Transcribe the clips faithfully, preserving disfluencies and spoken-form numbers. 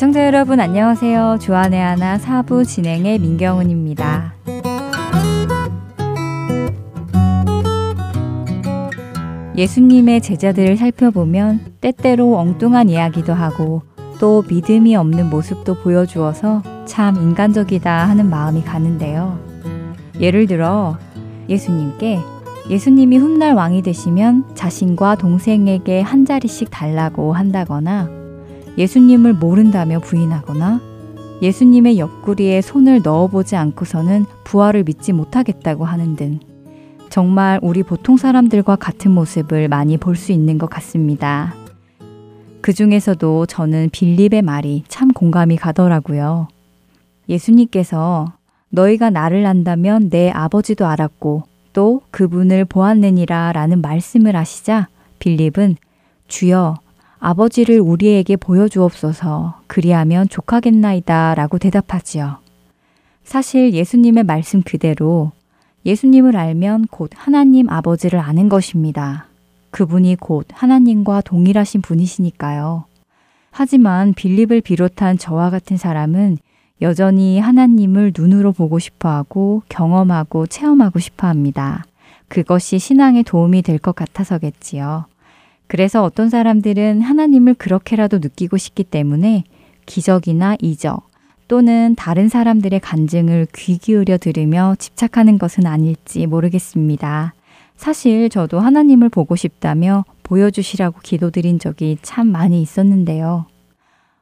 애청자 여러분 안녕하세요. 주안의 하나 사부 진행의 민경훈입니다. 예수님의 제자들을 살펴보면 때때로 엉뚱한 이야기도 하고 또 믿음이 없는 모습도 보여주어서 참 인간적이다 하는 마음이 가는데요. 예를 들어 예수님께 예수님이 훗날 왕이 되시면 자신과 동생에게 한 자리씩 달라고 한다거나 예수님을 모른다며 부인하거나 예수님의 옆구리에 손을 넣어보지 않고서는 부활을 믿지 못하겠다고 하는 등 정말 우리 보통 사람들과 같은 모습을 많이 볼 수 있는 것 같습니다. 그 중에서도 저는 빌립의 말이 참 공감이 가더라고요. 예수님께서 너희가 나를 안다면 내 아버지도 알았고 또 그분을 보았느니라 라는 말씀을 하시자 빌립은 주여 아버지를 우리에게 보여주옵소서 그리하면 족하겠나이다 라고 대답하지요. 사실 예수님의 말씀 그대로 예수님을 알면 곧 하나님 아버지를 아는 것입니다. 그분이 곧 하나님과 동일하신 분이시니까요. 하지만 빌립을 비롯한 저와 같은 사람은 여전히 하나님을 눈으로 보고 싶어하고 경험하고 체험하고 싶어합니다. 그것이 신앙에 도움이 될 것 같아서겠지요. 그래서 어떤 사람들은 하나님을 그렇게라도 느끼고 싶기 때문에 기적이나 이적 또는 다른 사람들의 간증을 귀 기울여 들으며 집착하는 것은 아닐지 모르겠습니다. 사실 저도 하나님을 보고 싶다며 보여주시라고 기도드린 적이 참 많이 있었는데요.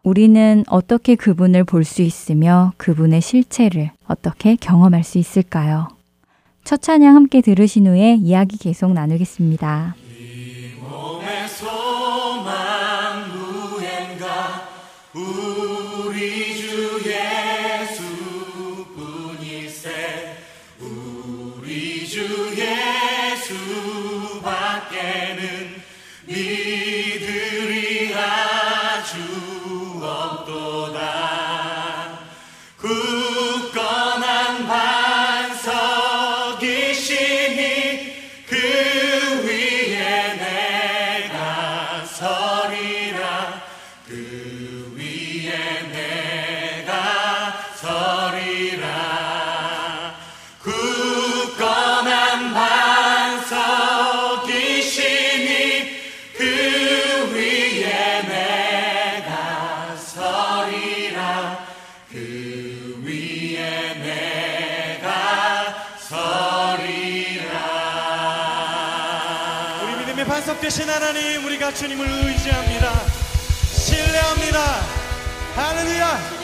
우리는 어떻게 그분을 볼 수 있으며 그분의 실체를 어떻게 경험할 수 있을까요? 첫 찬양 함께 들으신 후에 이야기 계속 나누겠습니다. 신 하나님 우리가 주님을 의지합니다. 신뢰합니다. 할렐루야.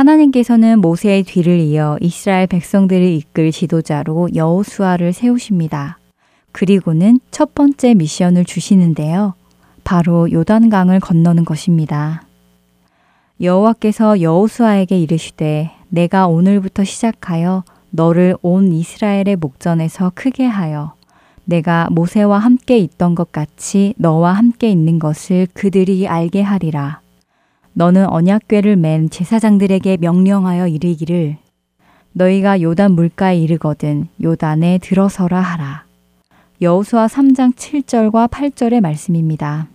하나님께서는 모세의 뒤를 이어 이스라엘 백성들을 이끌 지도자로 여호수아를 세우십니다. 그리고는 첫 번째 미션을 주시는데요. 바로 요단강을 건너는 것입니다. 여호와께서 여호수아에게 이르시되 내가 오늘부터 시작하여 너를 온 이스라엘의 목전에서 크게 하여 내가 모세와 함께 있던 것 같이 너와 함께 있는 것을 그들이 알게 하리라. 너는 언약궤를 맨 제사장들에게 명령하여 이르기를 너희가 요단 물가에 이르거든 요단에 들어서라 하라. 여호수아 삼 장 칠 절과 팔 절의 말씀입니다.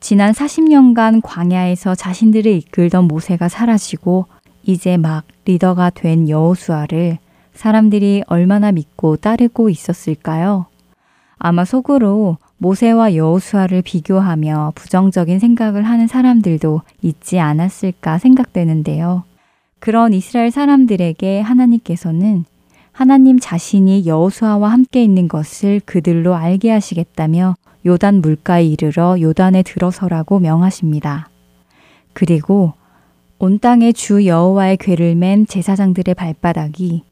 지난 사십 년간 광야에서 자신들을 이끌던 모세가 사라지고 이제 막 리더가 된 여호수아를 사람들이 얼마나 믿고 따르고 있었을까요? 아마 속으로 모세와 여호수아를 비교하며 부정적인 생각을 하는 사람들도 있지 않았을까 생각되는데요. 그런 이스라엘 사람들에게 하나님께서는 하나님 자신이 여호수아와 함께 있는 것을 그들로 알게 하시겠다며 요단 물가에 이르러 요단에 들어서라고 명하십니다. 그리고 온 땅의 주 여호와의 궤를 맨 제사장들의 발바닥이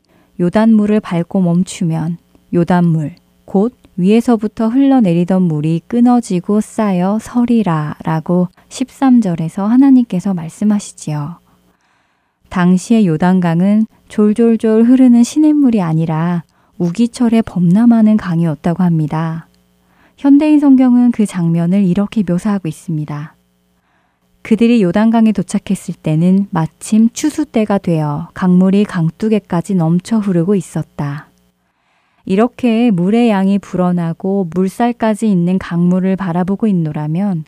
요단물을 밟고 멈추면 요단물 곧 위에서부터 흘러내리던 물이 끊어지고 쌓여 서리라 라고 십삼 절에서 하나님께서 말씀하시지요. 당시의 요단강은 졸졸졸 흐르는 시냇물이 아니라 우기철에 범람하는 강이었다고 합니다. 현대인 성경은 그 장면을 이렇게 묘사하고 있습니다. 그들이 요단강에 도착했을 때는 마침 추수 때가 되어 강물이 강둑에까지 넘쳐 흐르고 있었다. 이렇게 물의 양이 불어나고 물살까지 있는 강물을 바라보고 있노라면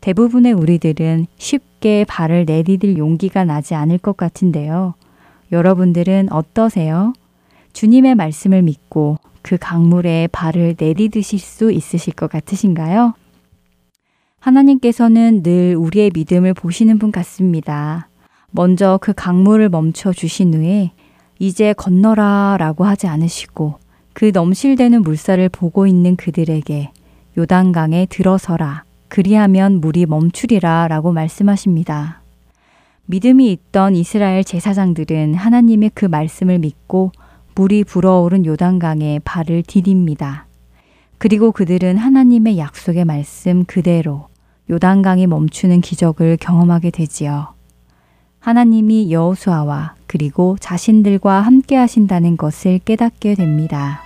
대부분의 우리들은 쉽게 발을 내디딜 용기가 나지 않을 것 같은데요. 여러분들은 어떠세요? 주님의 말씀을 믿고 그 강물에 발을 내디디실 수 있으실 것 같으신가요? 하나님께서는 늘 우리의 믿음을 보시는 분 같습니다. 먼저 그 강물을 멈춰 주신 후에 이제 건너라 라고 하지 않으시고 그 넘실대는 물살을 보고 있는 그들에게 요단강에 들어서라 그리하면 물이 멈추리라 라고 말씀하십니다. 믿음이 있던 이스라엘 제사장들은 하나님의 그 말씀을 믿고 물이 불어오른 요단강에 발을 디딥니다. 그리고 그들은 하나님의 약속의 말씀 그대로 요단강이 멈추는 기적을 경험하게 되지요. 하나님이 여호수아와 그리고 자신들과 함께 하신다는 것을 깨닫게 됩니다.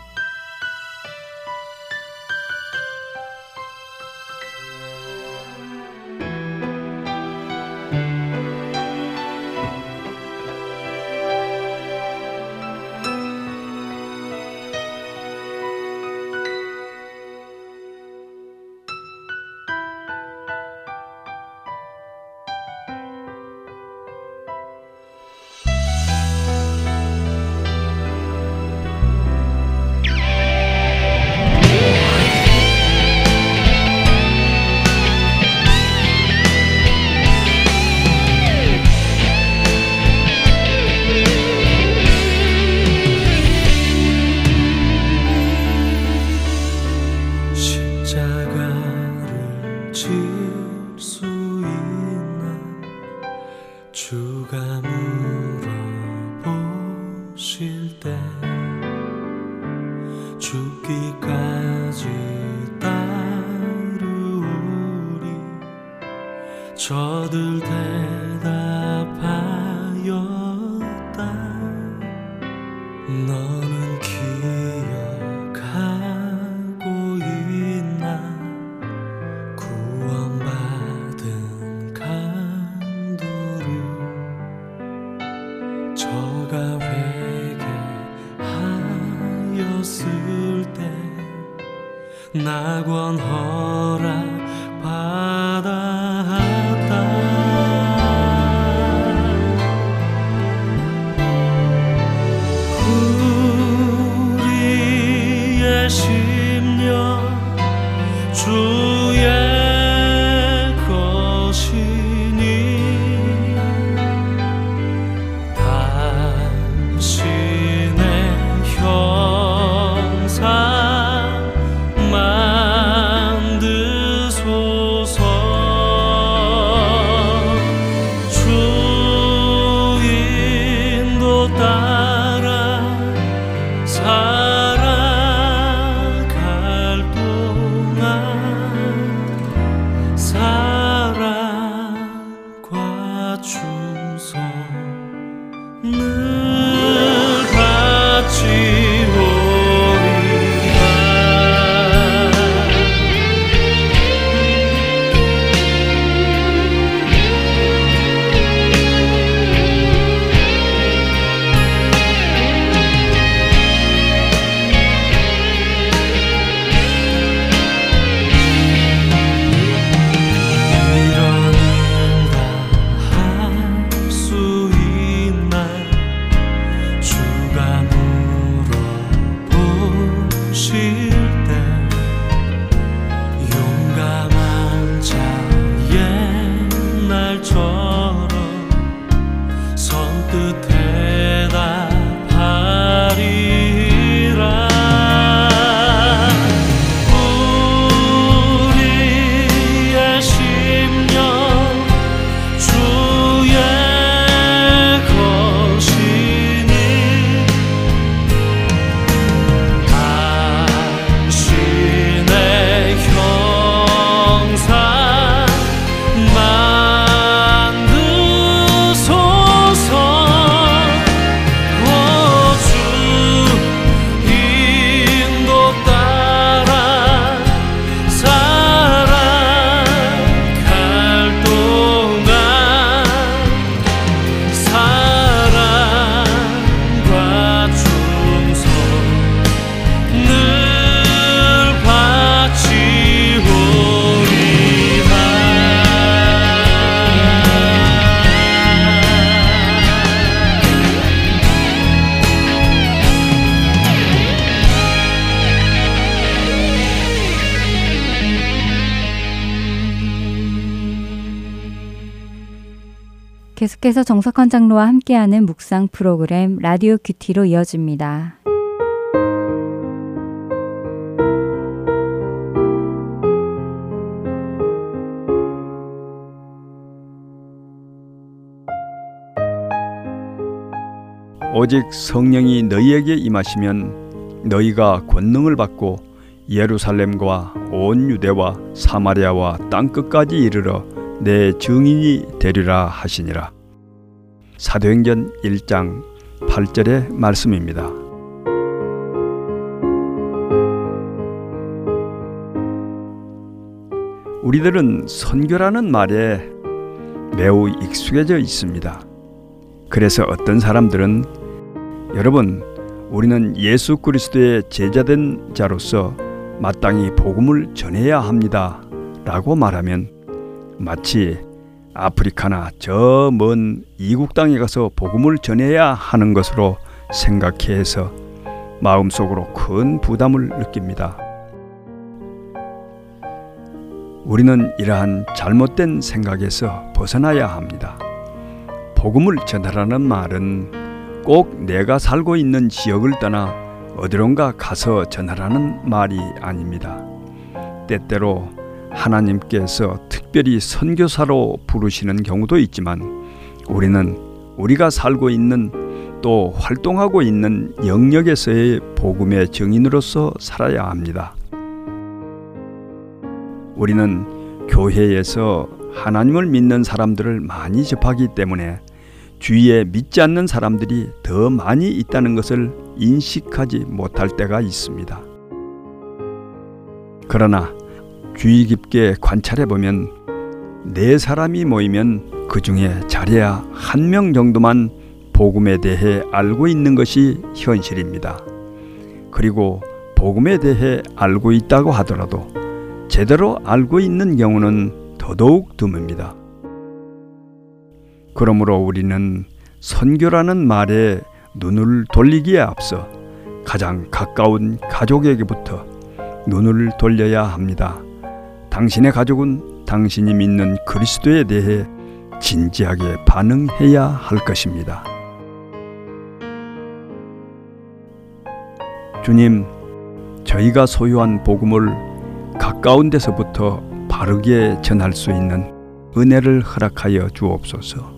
주소서 계속해서 정석헌 장로와 함께하는 묵상 프로그램 라디오 큐티로 이어집니다. 오직 성령이 너희에게 임하시면 너희가 권능을 받고 예루살렘과 온 유대와 사마리아와 땅끝까지 이르러 내 증인이 되리라 하시니라. 사도행전 일 장 팔 절의 말씀입니다. 우리들은 선교라는 말에 매우 익숙해져 있습니다. 그래서 어떤 사람들은 여러분, 우리는 예수 그리스도의 제자된 자로서 마땅히 복음을 전해야 합니다 라고 말하면 마치 아프리카나 저 먼 이국 땅에 가서 복음을 전해야 하는 것으로 생각해서 마음속으로 큰 부담을 느낍니다. 우리는 이러한 잘못된 생각에서 벗어나야 합니다. 복음을 전하라는 말은 꼭 내가 살고 있는 지역을 떠나 어디론가 가서 전하라는 말이 아닙니다. 때때로 하나님께서 특별히 선교사로 부르시는 경우도 있지만 우리는 우리가 살고 있는 또 활동하고 있는 영역에서의 복음의 증인으로서 살아야 합니다. 우리는 교회에서 하나님을 믿는 사람들을 많이 접하기 때문에 주위에 믿지 않는 사람들이 더 많이 있다는 것을 인식하지 못할 때가 있습니다. 그러나 주의 깊게 관찰해보면 네 사람이 모이면 그 중에 잘해야 한 명 정도만 복음에 대해 알고 있는 것이 현실입니다. 그리고 복음에 대해 알고 있다고 하더라도 제대로 알고 있는 경우는 더더욱 드뭅니다. 그러므로 우리는 선교라는 말에 눈을 돌리기에 앞서 가장 가까운 가족에게부터 눈을 돌려야 합니다. 당신의 가족은 당신이 믿는 그리스도에 대해 진지하게 반응해야 할 것입니다. 주님, 저희가 소유한 복음을 가까운 데서부터 바르게 전할 수 있는 은혜를 허락하여 주옵소서.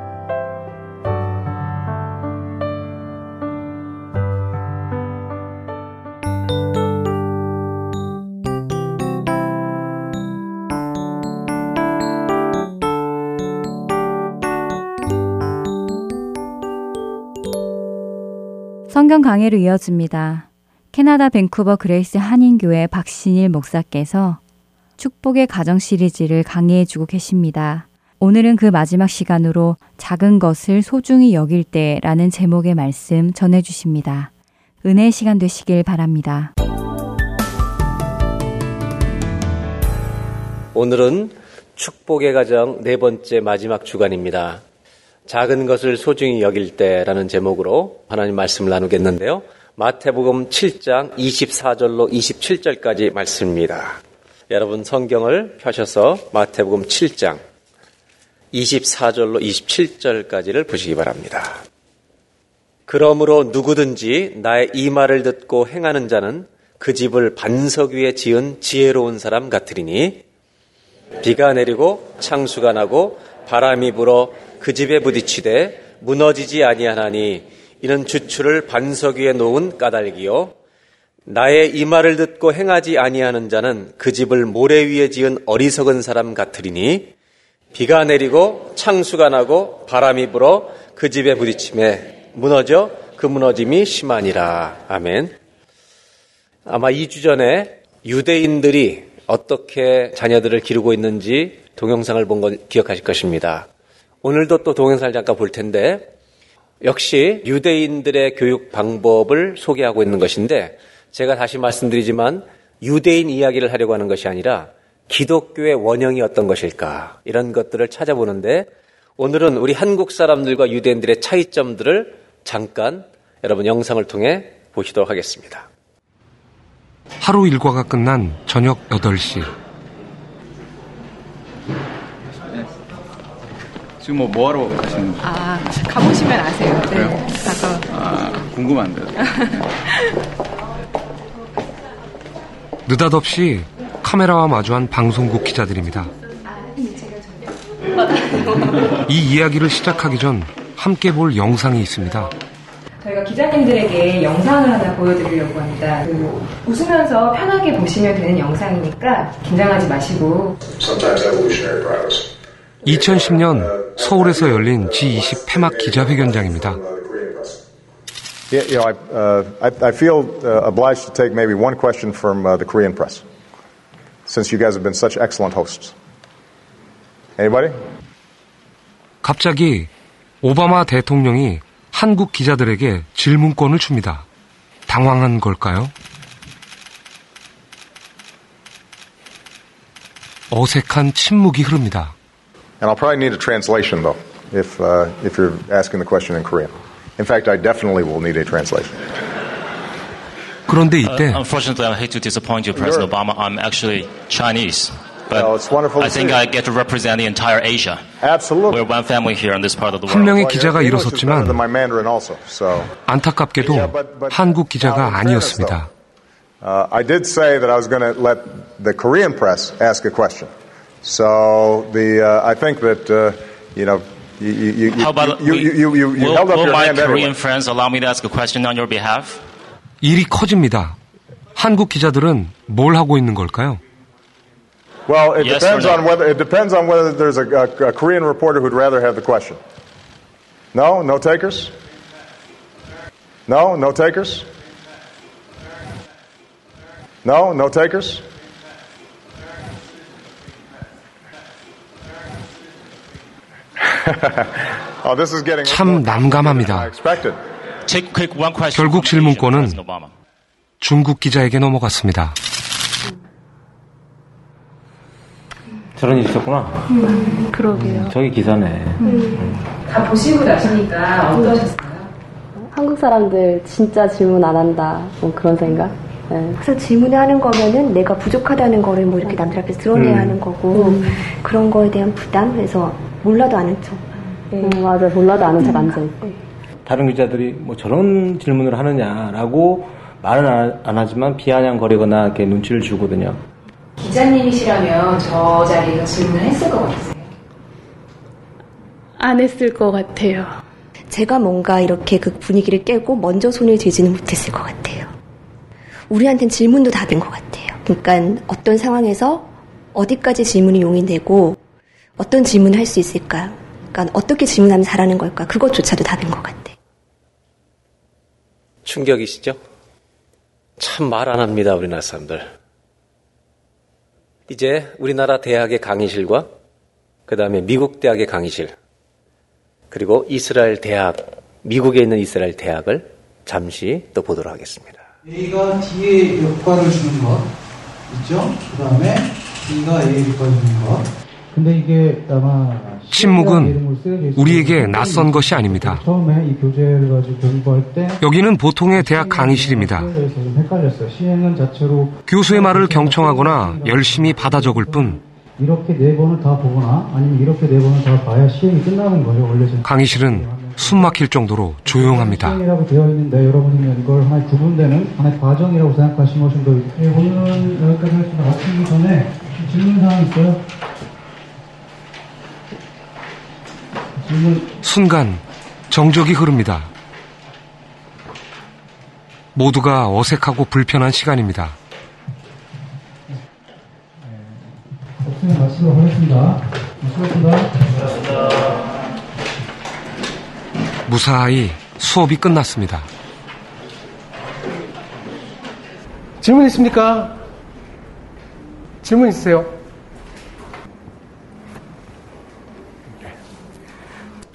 성경 강해로 이어집니다. 캐나다 밴쿠버 그레이스 한인교회 박신일 목사께서 축복의 가정 시리즈를 강해해주고 계십니다. 오늘은 그 마지막 시간으로 작은 것을 소중히 여길 때라는 제목의 말씀 전해주십니다. 은혜의 시간 되시길 바랍니다. 오늘은 축복의 가정 네 번째 마지막 주간입니다. 작은 것을 소중히 여길 때라는 제목으로 하나님 말씀을 나누겠는데요. 마태복음 칠 장 이십사 절로 이십칠 절까지 말씀입니다. 여러분 성경을 펴셔서 마태복음 칠 장 이십사 절로 이십칠 절까지를 보시기 바랍니다. 그러므로 누구든지 나의 이 말을 듣고 행하는 자는 그 집을 반석 위에 지은 지혜로운 사람 같으리니 비가 내리고 창수가 나고 바람이 불어 그 집에 부딪히되 무너지지 아니하나니 이는 주추를 반석 위에 놓은 까닭이요 나의 이 말을 듣고 행하지 아니하는 자는 그 집을 모래 위에 지은 어리석은 사람 같으리니 비가 내리고 창수가 나고 바람이 불어 그 집에 부딪히매 무너져 그 무너짐이 심하니라. 아멘. 아마 이 주 전에 유대인들이 어떻게 자녀들을 기르고 있는지 동영상을 본 건 기억하실 것입니다. 오늘도 또 동영상을 잠깐 볼 텐데 역시 유대인들의 교육 방법을 소개하고 있는 것인데 제가 다시 말씀드리지만 유대인 이야기를 하려고 하는 것이 아니라 기독교의 원형이 어떤 것일까 이런 것들을 찾아보는데 오늘은 우리 한국 사람들과 유대인들의 차이점들을 잠깐 여러분 영상을 통해 보시도록 하겠습니다. 하루 일과가 끝난 저녁 여덟 시. 지금 뭐, 뭐 하러 가시는 거예요? 아, 가보시면 아세요. 그래요? 네, 가서. 아, 궁금한데요. 느닷없이 카메라와 마주한 방송국 기자들입니다. 이 이야기를 시작하기 전 함께 볼 영상이 있습니다. 저희가 기자님들에게 영상을 하나 보여드리려고 합니다. 그, 웃으면서 편하게 보시면 되는 영상이니까 긴장하지 마시고. 이천십 년 서울에서 열린 지 이십 폐막 기자회견장입니다. Yeah, you know, I, uh, I, I feel uh, obliged to take maybe one question from uh, the Korean press, since you guys have been such excellent hosts. Anybody? 갑자기 오바마 대통령이 한국 기자들에게 질문권을 줍니다. 당황한 걸까요? 어색한 침묵이 흐릅니다. And I'll probably need a translation though, if uh, if you're asking the question in Korean. In fact, I definitely will need a translation. 그런데 이때 uh, Unfortunately, I hate to disappoint you, President Obama. I'm actually Chinese. But well, it's wonderful I think see. I get to represent the entire Asia. Absolutely. We're one family here in this part of the world. 한 명의 기자가 일어섰지만 안타깝게도 yeah, but, but, 한국 기자가 아니었습니다. Uh, I did say that I was going to let the Korean press ask a question. So the uh, I think that uh, you know you you you you, you, you, you, you will, held up your hand. Will my Korean friends allow me to ask a question on your behalf? 일이 커집니다. 한국 기자들은 뭘 하고 있는 걸까요? Well, it yes depends on whether it depends on whether there's a, a, a Korean reporter who'd rather have the question. No, no takers. No, no takers. No, no takers. 참 난감합니다. 결국 질문권은 중국 기자에게 넘어갔습니다. 저런 일이 있었구나. 음, 그러게요. 음, 저기 기사네. 음. 다 보시고 나시니까 어떠셨어요? 한국 사람들 진짜 질문 안 한다. 뭐 그런 생각? 네. 그래서 질문을 하는 거면은 내가 부족하다는 거를 뭐 이렇게 남들 앞에서 드러내야 음. 하는 거고 음. 그런 거에 대한 부담해서 몰라도 아는 척. 네. 음, 맞아, 몰라도 아는 척 앉아있고. 다른 기자들이 뭐 저런 질문을 하느냐라고 말은 안 하지만 비아냥거리거나 이렇게 눈치를 주거든요. 기자님이시라면 저 자리에서 질문했을 것 같으세요? 안 했을 것 같아요. 제가 뭔가 이렇게 그 분위기를 깨고 먼저 손을 들지는 못했을 것 같아요. 우리한테는 질문도 답인 것 같아요. 그러니까 어떤 상황에서 어디까지 질문이 용인되고 어떤 질문을 할 수 있을까? 그러니까 어떻게 질문하면 잘하는 걸까? 그것조차도 답인 것 같아. 충격이시죠? 참 말 안 합니다, 우리나라 사람들. 이제 우리나라 대학의 강의실과 그 다음에 미국 대학의 강의실 그리고 이스라엘 대학, 미국에 있는 이스라엘 대학을 잠시 또 보도록 하겠습니다. A가 D에 역할을 주는 것 있죠? 그 다음에 D가 A에 역할을 주는 것 근데 이게 아마 침묵은 우리에게 낯선 것이 아닙니다. 처음에 이 교재를 가지고 공부할 때 여기는 보통의 대학 강의실입니다. 교수의 말을 경청하거나 열심히 받아 적을 뿐 이렇게 네 번을 다 보거나 아니면 이렇게 네 번을 다 봐야 시행이 끝나는 거예요. 원래 강의실은 숨막힐 정도로 조용합니다. 시행이라고 되어 있는데 여러분이 이걸 하나의 구분되는 하나의 과정이라고 생각하시면 훨씬 더 오늘 여기까지 할 수가 없기 전에 질문사항 있어요? 순간 정적이 흐릅니다. 모두가 어색하고 불편한 시간입니다. 없으면 마치도록 하겠습니다. 수고하셨습니다. 무사히 수업이 끝났습니다. 질문 있습니까? 질문 있으세요?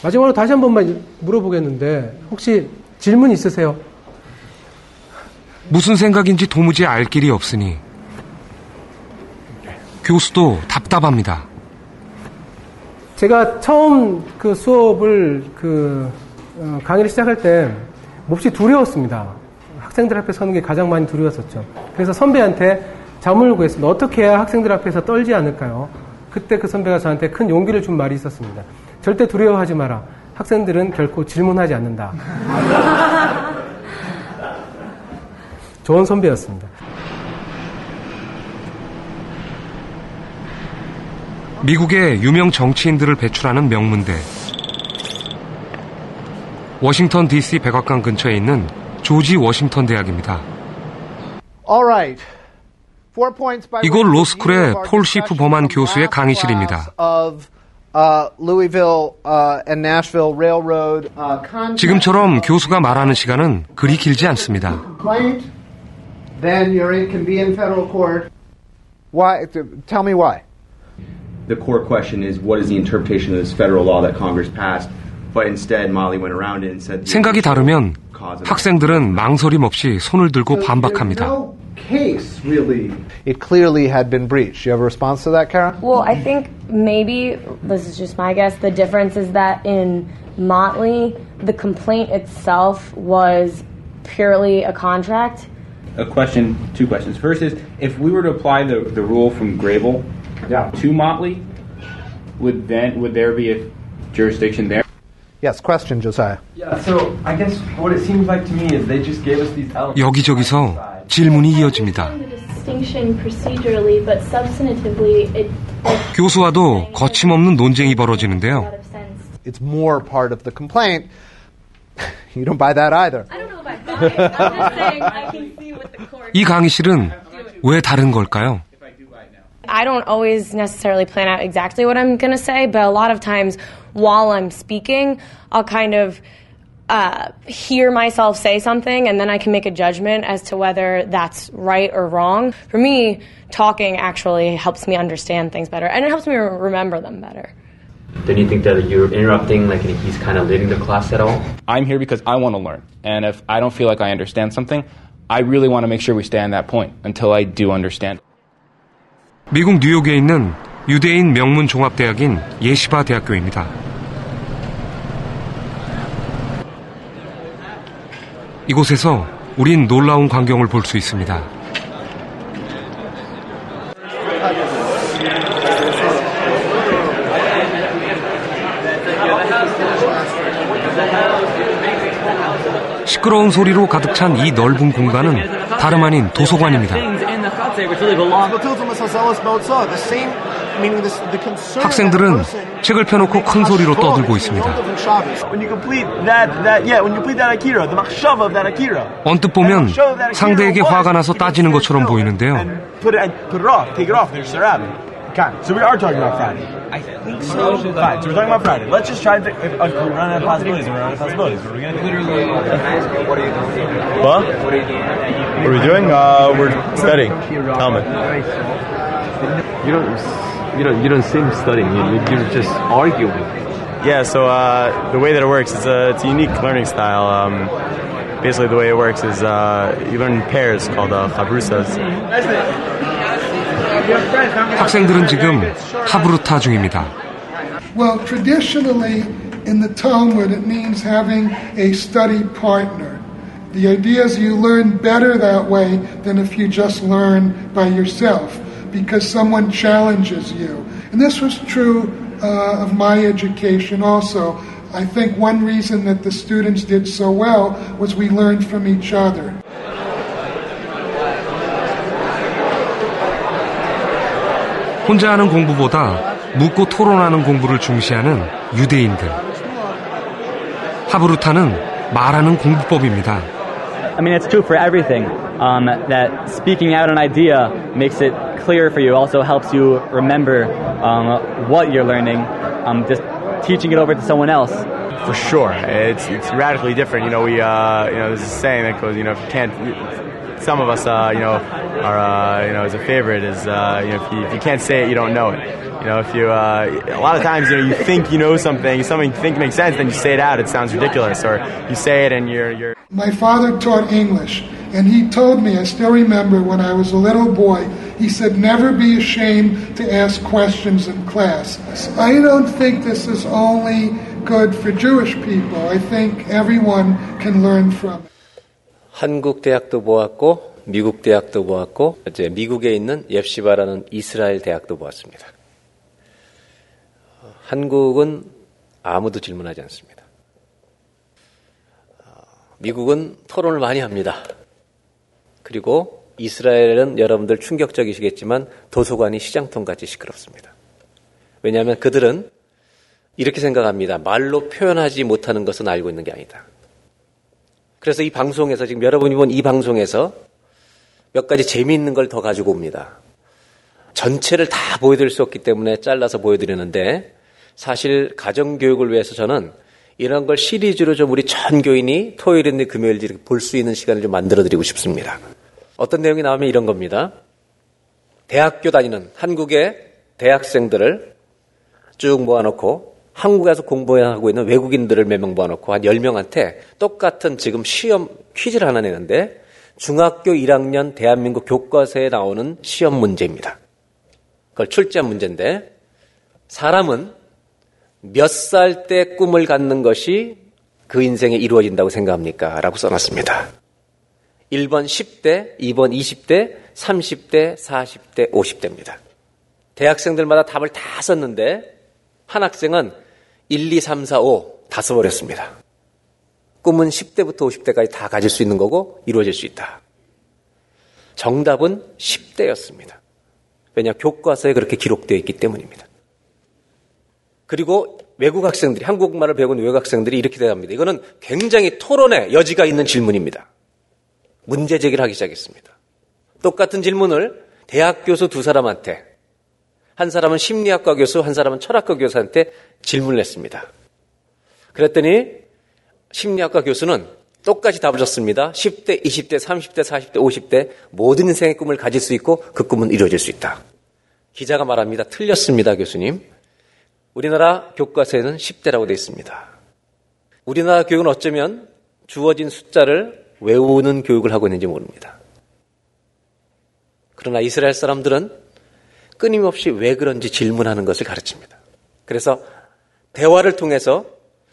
마지막으로 다시 한 번만 물어보겠는데 혹시 질문 있으세요? 무슨 생각인지 도무지 알 길이 없으니 교수도 답답합니다. 제가 처음 그 수업을 그 어, 강의를 시작할 때 몹시 두려웠습니다. 학생들 앞에 서는 게 가장 많이 두려웠었죠. 그래서 선배한테 자문을 구했습니다. 어떻게 해야 학생들 앞에서 떨지 않을까요? 그때 그 선배가 저한테 큰 용기를 준 말이 있었습니다. 절대 두려워하지 마라. 학생들은 결코 질문하지 않는다. 좋은 선배였습니다. 미국의 유명 정치인들을 배출하는 명문대. 워싱턴 디씨 백악관 근처에 있는 조지 워싱턴 대학입니다. All right. 이곳 로스쿨의 폴 시프 버만 교수의 강의실입니다. 지금처럼 교수가 말하는 시간은 그리 길지 않습니다. 생각이 다르면 학생들은 망설임 없이 손을 들고 반박합니다. Case really. It clearly had been breached. You have a response to that, Kara? Well, I think maybe this is just my guess. The difference is that in Motley, the complaint itself was purely a contract. A question, two questions. First is, if we were to apply the the rule from Grable yeah. to Motley, would then would there be a jurisdiction there? Yes, question, Josiah. Yeah, so I guess what it seems like to me is they just gave us these elements. 여기저기서 질문이 이어집니다. 교수와도 거침없는 논쟁이 벌어지는데요. 이 강의실은 왜 다른 걸까요? I don't always necessarily plan out exactly what I'm going to say, but a lot of times while I'm speaking, I'll kind of Uh, hear myself say something, and then I can make a judgment as to whether that's right or wrong. For me, talking actually helps me understand things better, and it helps me remember them better. Don't you think that you're interrupting, like he's kind of leading the class at all? I'm here because I want to learn, and if I don't feel like I understand something, I really want to make sure we stay on that point until I do understand. 미국 뉴욕에 있는 유대인 명문 종합대학인 예시바 대학교입니다. 이곳에서 우린 놀라운 광경을 볼 수 있습니다. 시끄러운 소리로 가득 찬 이 넓은 공간은 다름 아닌 도서관입니다. 학생들은 책을 펴놓고 큰 소리로 떠들고 있습니다. 언뜻 보면 상대에게 화가 나서 따지는 것처럼 보이는데요. You don't, you don't seem studying, you're just arguing. Yeah, so uh, the way that it works, is a, it's a unique learning style. Um, basically, the way it works is uh, you learn in pairs called uh, habrutas. 학생들은 지금 하브루타 중입니다. Well, traditionally, in the Talmud, it means having a study partner. The idea is you learn better that way than if you just learn by yourself. Because someone challenges you. And this was true uh, of my education also. I think one reason that the students did so well was we learned from each other. 혼자 하는 공부보다 묻고 토론하는 공부를 중시하는 유대인들. 하브루타는 말하는 공부법입니다. I mean, it's true for everything. Um, that speaking out an idea makes it clear for you, also helps you remember um, what you're learning, um, just teaching it over to someone else. For sure. It's it's radically different. You know, we, uh, you know, there's a saying that goes, you know, if you can't, some of us, uh, you know, are, uh, you know, as a favorite is, uh, you know, if you, if you can't say it, you don't know it. You know, if you, uh, a lot of times, you know, you think you know something, something you think makes sense, then you say it out, it sounds ridiculous, or you say it and you're, you're. My father taught English. And he told me, I still remember when I was a little boy, he said, never be ashamed to ask questions in class. I don't think this is only good for Jewish people. I think everyone can learn from it. 한국 대학도 보았고, 미국 대학도 보았고, 이제 미국에 있는 옙시바라는 이스라엘 대학도 보았습니다. 한국은 아무도 질문하지 않습니다. 미국은 토론을 많이 합니다. 그리고 이스라엘은 여러분들 충격적이시겠지만 도서관이 시장통같이 시끄럽습니다. 왜냐하면 그들은 이렇게 생각합니다. 말로 표현하지 못하는 것은 알고 있는 게 아니다. 그래서 이 방송에서 지금 여러분이 본 이 방송에서 몇 가지 재미있는 걸 더 가지고 옵니다. 전체를 다 보여드릴 수 없기 때문에 잘라서 보여드리는데 사실 가정교육을 위해서 저는 이런 걸 시리즈로 좀 우리 전 교인이 토요일인데 금요일인데 이렇게 볼 수 있는 시간을 좀 만들어드리고 싶습니다. 어떤 내용이 나오면 이런 겁니다. 대학교 다니는 한국의 대학생들을 쭉 모아놓고 한국에서 공부하고 있는 외국인들을 몇 명 모아놓고 한 열 명한테 똑같은 지금 시험 퀴즈를 하나 내는데 중학교 일 학년 대한민국 교과서에 나오는 시험 문제입니다. 그걸 출제한 문제인데 사람은 몇 살 때 꿈을 갖는 것이 그 인생에 이루어진다고 생각합니까? 라고 써놨습니다. 일 번 십 대, 이 번 이십 대, 삼십 대, 사십 대, 오십 대입니다. 대학생들마다 답을 다 썼는데 한 학생은 일, 이, 삼, 사, 오 다 써버렸습니다. 꿈은 십 대부터 오십 대까지 다 가질 수 있는 거고 이루어질 수 있다. 정답은 십 대였습니다. 왜냐, 교과서에 그렇게 기록되어 있기 때문입니다. 그리고 외국 학생들이, 한국말을 배운 외국 학생들이 이렇게 대답합니다. 이거는 굉장히 토론의 여지가 있는 질문입니다. 문제 제기를 하기 시작했습니다. 똑같은 질문을 대학 교수 두 사람한테, 한 사람은 심리학과 교수, 한 사람은 철학과 교수한테 질문을 했습니다. 그랬더니 심리학과 교수는 똑같이 답을 줬습니다. 십 대, 이십 대, 삼십 대, 사십 대, 오십 대 모든 인생의 꿈을 가질 수 있고 그 꿈은 이루어질 수 있다. 기자가 말합니다. 틀렸습니다, 교수님. 우리나라 교과서에는 십 대라고 되어 있습니다. 우리나라 교육은 어쩌면 주어진 숫자를 외우는 교육을 하고 있는지 모릅니다. 그러나 이스라엘 사람들은 끊임없이 왜 그런지 질문하는 것을 가르칩니다. 그래서 대화를 통해서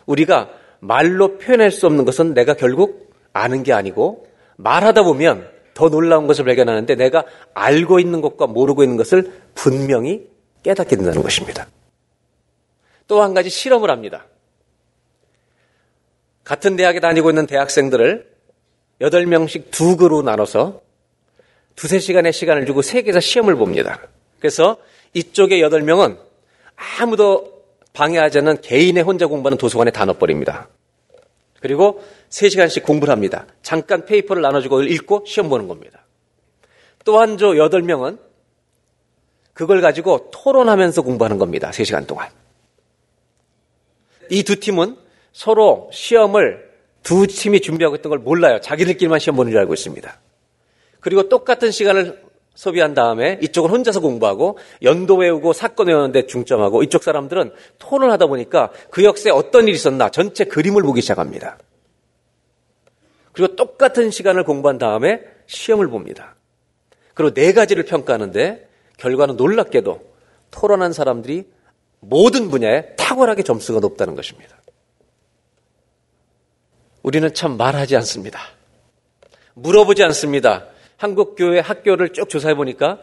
우리가 말로 표현할 수 없는 것은 내가 결국 아는 게 아니고 말하다 보면 더 놀라운 것을 발견하는데 내가 알고 있는 것과 모르고 있는 것을 분명히 깨닫게 된다는 것입니다. 또 한 가지 실험을 합니다. 같은 대학에 다니고 있는 대학생들을 여덟 명씩 두 그루 나눠서 두세 시간의 시간을 주고 세 개에서 시험을 봅니다. 그래서 이쪽에 여덟 명은 아무도 방해하지 않는 개인의 혼자 공부하는 도서관에 다 넣어버립니다. 그리고 세 시간씩 공부를 합니다. 잠깐 페이퍼를 나눠주고 읽고 시험 보는 겁니다. 또 한 조 여덟 명은 그걸 가지고 토론하면서 공부하는 겁니다. 세 시간 동안. 이 두 팀은 서로 시험을 두 팀이 준비하고 있던 걸 몰라요. 자기들끼리만 시험 보는 줄 알고 있습니다. 그리고 똑같은 시간을 소비한 다음에 이쪽은 혼자서 공부하고 연도 외우고 사건 외우는데 중점하고 이쪽 사람들은 토론을 하다 보니까 그 역사에 어떤 일이 있었나 전체 그림을 보기 시작합니다. 그리고 똑같은 시간을 공부한 다음에 시험을 봅니다. 그리고 네 가지를 평가하는데 결과는 놀랍게도 토론한 사람들이 모든 분야에 탁월하게 점수가 높다는 것입니다. 우리는 참 말하지 않습니다. 물어보지 않습니다. 한국 교회 학교를 쭉 조사해 보니까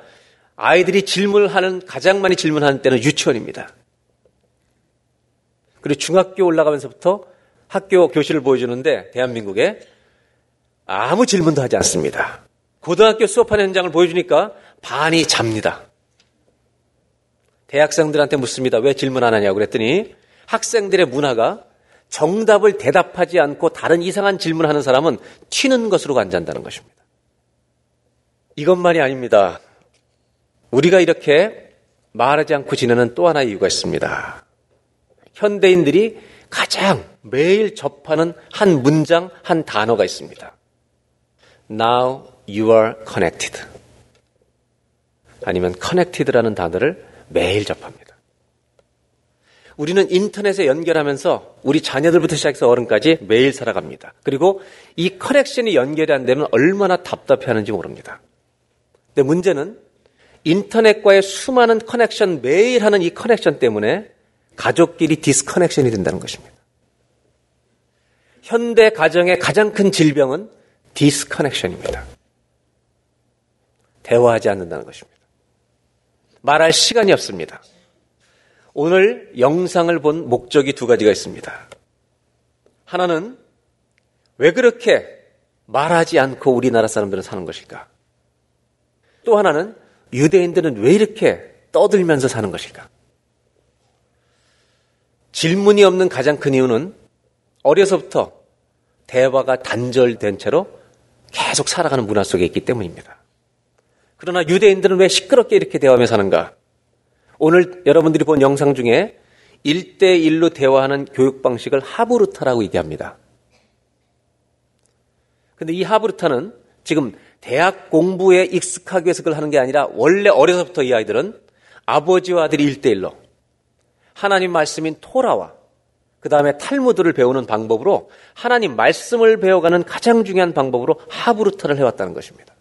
아이들이 질문하는, 가장 많이 질문하는 때는 유치원입니다. 그리고 중학교 올라가면서부터 학교 교실을 보여주는데 대한민국에 아무 질문도 하지 않습니다. 고등학교 수업하는 현장을 보여주니까 반이 잡니다. 대학생들한테 묻습니다. 왜 질문 안 하냐고 그랬더니 학생들의 문화가 정답을 대답하지 않고 다른 이상한 질문하는 사람은 튀는 것으로 간주한다는 것입니다. 이것만이 아닙니다. 우리가 이렇게 말하지 않고 지내는 또 하나의 이유가 있습니다. 현대인들이 가장 매일 접하는 한 문장, 한 단어가 있습니다. Now you are connected. 아니면 connected라는 단어를 매일 접합니다. 우리는 인터넷에 연결하면서 우리 자녀들부터 시작해서 어른까지 매일 살아갑니다. 그리고 이 커넥션이 연결이 안 되면 얼마나 답답해하는지 모릅니다. 근데 문제는 인터넷과의 수많은 커넥션, 매일 하는 이 커넥션 때문에 가족끼리 디스커넥션이 된다는 것입니다. 현대 가정의 가장 큰 질병은 디스커넥션입니다. 대화하지 않는다는 것입니다. 말할 시간이 없습니다. 오늘 영상을 본 목적이 두 가지가 있습니다. 하나는 왜 그렇게 말하지 않고 우리나라 사람들은 사는 것일까? 또 하나는 유대인들은 왜 이렇게 떠들면서 사는 것일까? 질문이 없는 가장 큰 이유는 어려서부터 대화가 단절된 채로 계속 살아가는 문화 속에 있기 때문입니다. 그러나 유대인들은 왜 시끄럽게 이렇게 대화하며 사는가? 오늘 여러분들이 본 영상 중에 일 대일로 대화하는 교육 방식을 하브루타라고 얘기합니다. 그런데 이 하브루타는 지금 대학 공부에 익숙하게 해서 그걸 하는 게 아니라 원래 어려서부터 이 아이들은 아버지와 아들이 일 대일로 하나님 말씀인 토라와 그 다음에 탈무드를 배우는 방법으로 하나님 말씀을 배워가는 가장 중요한 방법으로 하브루타를 해왔다는 것입니다.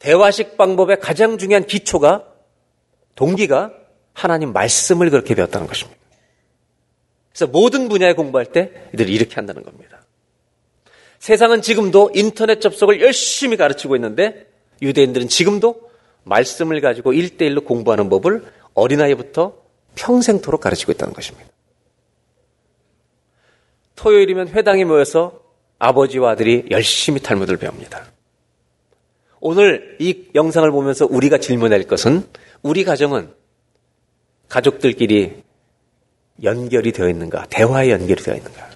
대화식 방법의 가장 중요한 기초가, 동기가 하나님 말씀을 그렇게 배웠다는 것입니다. 그래서 모든 분야에 공부할 때 이들이 이렇게 한다는 겁니다. 세상은 지금도 인터넷 접속을 열심히 가르치고 있는데 유대인들은 지금도 말씀을 가지고 일 대일로 공부하는 법을 어린아이부터 평생토록 가르치고 있다는 것입니다. 토요일이면 회당에 모여서 아버지와 아들이 열심히 탈무드를 배웁니다. 오늘 이 영상을 보면서 우리가 질문할 것은, 우리 가정은 가족들끼리 연결이 되어 있는가? 대화에 연결이 되어 있는가?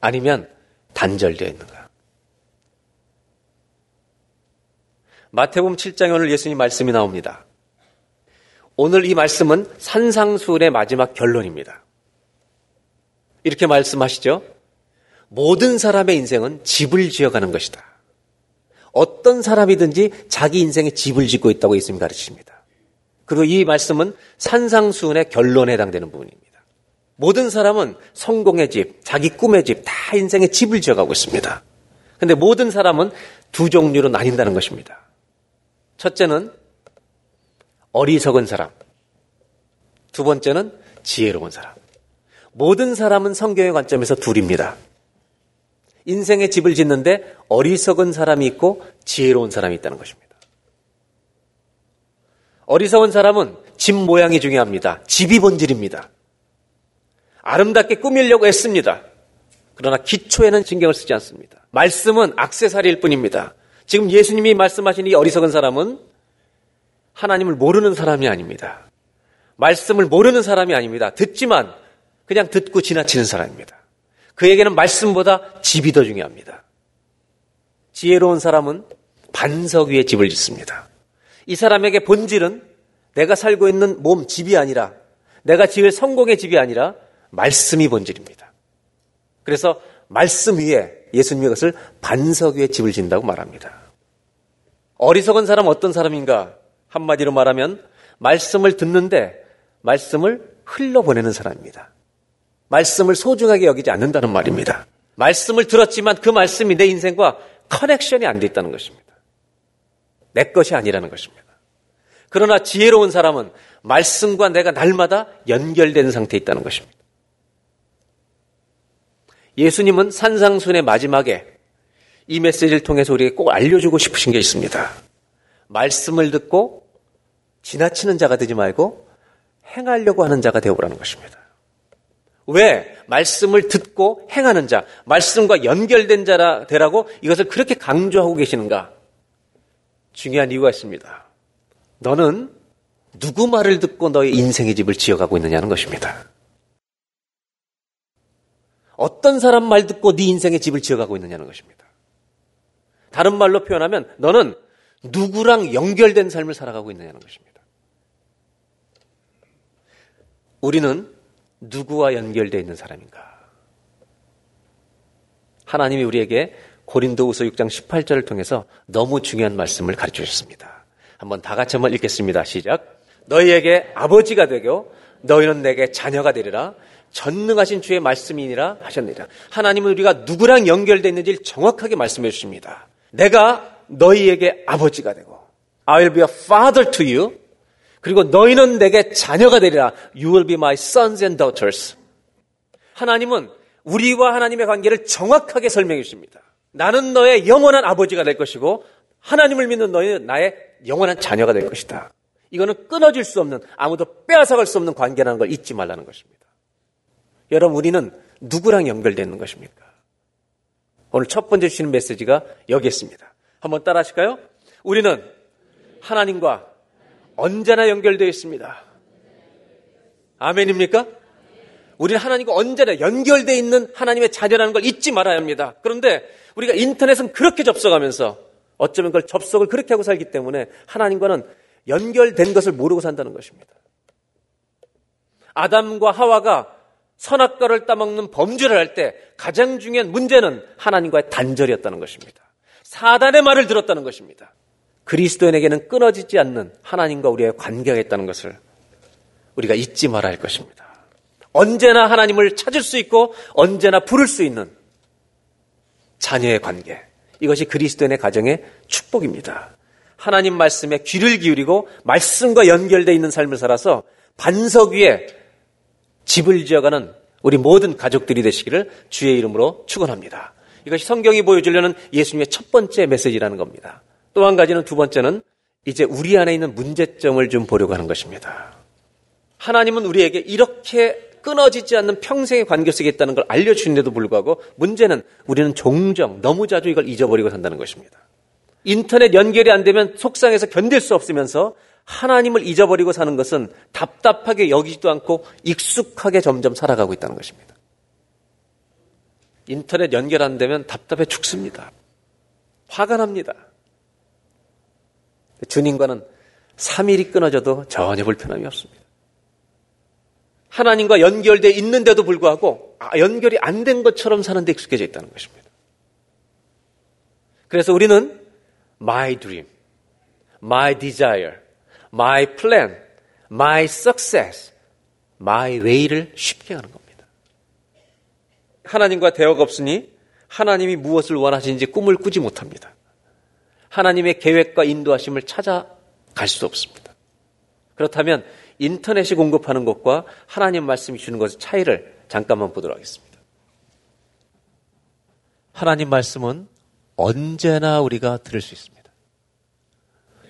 아니면 단절되어 있는가? 마태복음 칠 장에 오늘 예수님 말씀이 나옵니다. 오늘 이 말씀은 산상수훈의 마지막 결론입니다. 이렇게 말씀하시죠. 모든 사람의 인생은 집을 지어가는 것이다. 어떤 사람이든지 자기 인생에 집을 짓고 있다고 예수님 가르치십니다. 그리고 이 말씀은 산상수훈의 결론에 해당되는 부분입니다. 모든 사람은 성공의 집, 자기 꿈의 집, 다 인생의 집을 지어가고 있습니다. 그런데 모든 사람은 두 종류로 나뉜다는 것입니다. 첫째는 어리석은 사람, 두 번째는 지혜로운 사람. 모든 사람은 성경의 관점에서 둘입니다. 인생의 집을 짓는데 어리석은 사람이 있고 지혜로운 사람이 있다는 것입니다. 어리석은 사람은 집 모양이 중요합니다. 집이 본질입니다. 아름답게 꾸미려고 했습니다. 그러나 기초에는 신경을 쓰지 않습니다. 말씀은 액세서리일 뿐입니다. 지금 예수님이 말씀하신 이 어리석은 사람은 하나님을 모르는 사람이 아닙니다. 말씀을 모르는 사람이 아닙니다. 듣지만 그냥 듣고 지나치는 사람입니다. 그에게는 말씀보다 집이 더 중요합니다. 지혜로운 사람은 반석 위에 집을 짓습니다. 이 사람에게 본질은 내가 살고 있는 몸, 집이 아니라, 내가 지을 성공의 집이 아니라 말씀이 본질입니다. 그래서 말씀 위에, 예수님이 그것을 반석 위에 집을 짓는다고 말합니다. 어리석은 사람 어떤 사람인가? 한마디로 말하면 말씀을 듣는데 말씀을 흘러보내는 사람입니다. 말씀을 소중하게 여기지 않는다는 말입니다. 말씀을 들었지만 그 말씀이 내 인생과 커넥션이 안 돼 있다는 것입니다. 내 것이 아니라는 것입니다. 그러나 지혜로운 사람은 말씀과 내가 날마다 연결된 상태에 있다는 것입니다. 예수님은 산상수훈의 마지막에 이 메시지를 통해서 우리에게 꼭 알려주고 싶으신 게 있습니다. 말씀을 듣고 지나치는 자가 되지 말고 행하려고 하는 자가 되어보라는 것입니다. 왜 말씀을 듣고 행하는 자, 말씀과 연결된 자라 되라고 이것을 그렇게 강조하고 계시는가? 중요한 이유가 있습니다. 너는 누구 말을 듣고 너의 인생의 집을 지어가고 있느냐는 것입니다. 어떤 사람 말 듣고 네 인생의 집을 지어가고 있느냐는 것입니다. 다른 말로 표현하면 너는 누구랑 연결된 삶을 살아가고 있느냐는 것입니다. 우리는 누구와 연결되어 있는 사람인가? 하나님이 우리에게 고린도후서 육 장 십팔 절을 통해서 너무 중요한 말씀을 가르쳐 주셨습니다. 한번 다 같이 한번 읽겠습니다. 시작. 너희에게 아버지가 되고 너희는 내게 자녀가 되리라. 전능하신 주의 말씀이니라 하셨느니라. 하나님은 우리가 누구랑 연결되어 있는지를 정확하게 말씀해 주십니다. 내가 너희에게 아버지가 되고 I will be a father to you. 그리고 너희는 내게 자녀가 되리라. You will be my sons and daughters. 하나님은 우리와 하나님의 관계를 정확하게 설명해 주십니다. 나는 너의 영원한 아버지가 될 것이고 하나님을 믿는 너희는 나의 영원한 자녀가 될 것이다. 이거는 끊어질 수 없는, 아무도 빼앗아갈 수 없는 관계라는 걸 잊지 말라는 것입니다. 여러분, 우리는 누구랑 연결되는 것입니까? 오늘 첫 번째 주시는 메시지가 여기 있습니다. 한번 따라 하실까요? 우리는 하나님과 언제나 연결되어 있습니다. 아멘입니까? 우리는 하나님과 언제나 연결되어 있는 하나님의 자녀라는 걸 잊지 말아야 합니다. 그런데 우리가 인터넷은 그렇게 접속하면서 어쩌면 그걸 접속을 그렇게 하고 살기 때문에 하나님과는 연결된 것을 모르고 산다는 것입니다. 아담과 하와가 선악과를 따먹는 범죄를 할 때 가장 중요한 문제는 하나님과의 단절이었다는 것입니다. 사단의 말을 들었다는 것입니다. 그리스도인에게는 끊어지지 않는 하나님과 우리의 관계가 있다는 것을 우리가 잊지 말아야 할 것입니다. 언제나 하나님을 찾을 수 있고 언제나 부를 수 있는 자녀의 관계, 이것이 그리스도인의 가정의 축복입니다. 하나님 말씀에 귀를 기울이고 말씀과 연결되어 있는 삶을 살아서 반석 위에 집을 지어가는 우리 모든 가족들이 되시기를 주의 이름으로 축원합니다. 이것이 성경이 보여주려는 예수님의 첫 번째 메시지라는 겁니다. 또 한 가지는, 두 번째는 이제 우리 안에 있는 문제점을 좀 보려고 하는 것입니다. 하나님은 우리에게 이렇게 끊어지지 않는 평생의 관계 속에 있다는 걸 알려주는데도 불구하고 문제는 우리는 종종 너무 자주 이걸 잊어버리고 산다는 것입니다. 인터넷 연결이 안 되면 속상해서 견딜 수 없으면서 하나님을 잊어버리고 사는 것은 답답하게 여기지도 않고 익숙하게 점점 살아가고 있다는 것입니다. 인터넷 연결 안 되면 답답해 죽습니다. 화가 납니다. 주님과는 삼 일이 끊어져도 전혀 불편함이 없습니다. 하나님과 연결되어 있는데도 불구하고 연결이 안 된 것처럼 사는 데 익숙해져 있다는 것입니다. 그래서 우리는 my dream, my desire, my plan, my success, my way를 쉽게 하는 겁니다. 하나님과 대화가 없으니 하나님이 무엇을 원하시는지 꿈을 꾸지 못합니다. 하나님의 계획과 인도하심을 찾아갈 수도 없습니다. 그렇다면 인터넷이 공급하는 것과 하나님 말씀이 주는 것의 차이를 잠깐만 보도록 하겠습니다. 하나님 말씀은 언제나 우리가 들을 수 있습니다.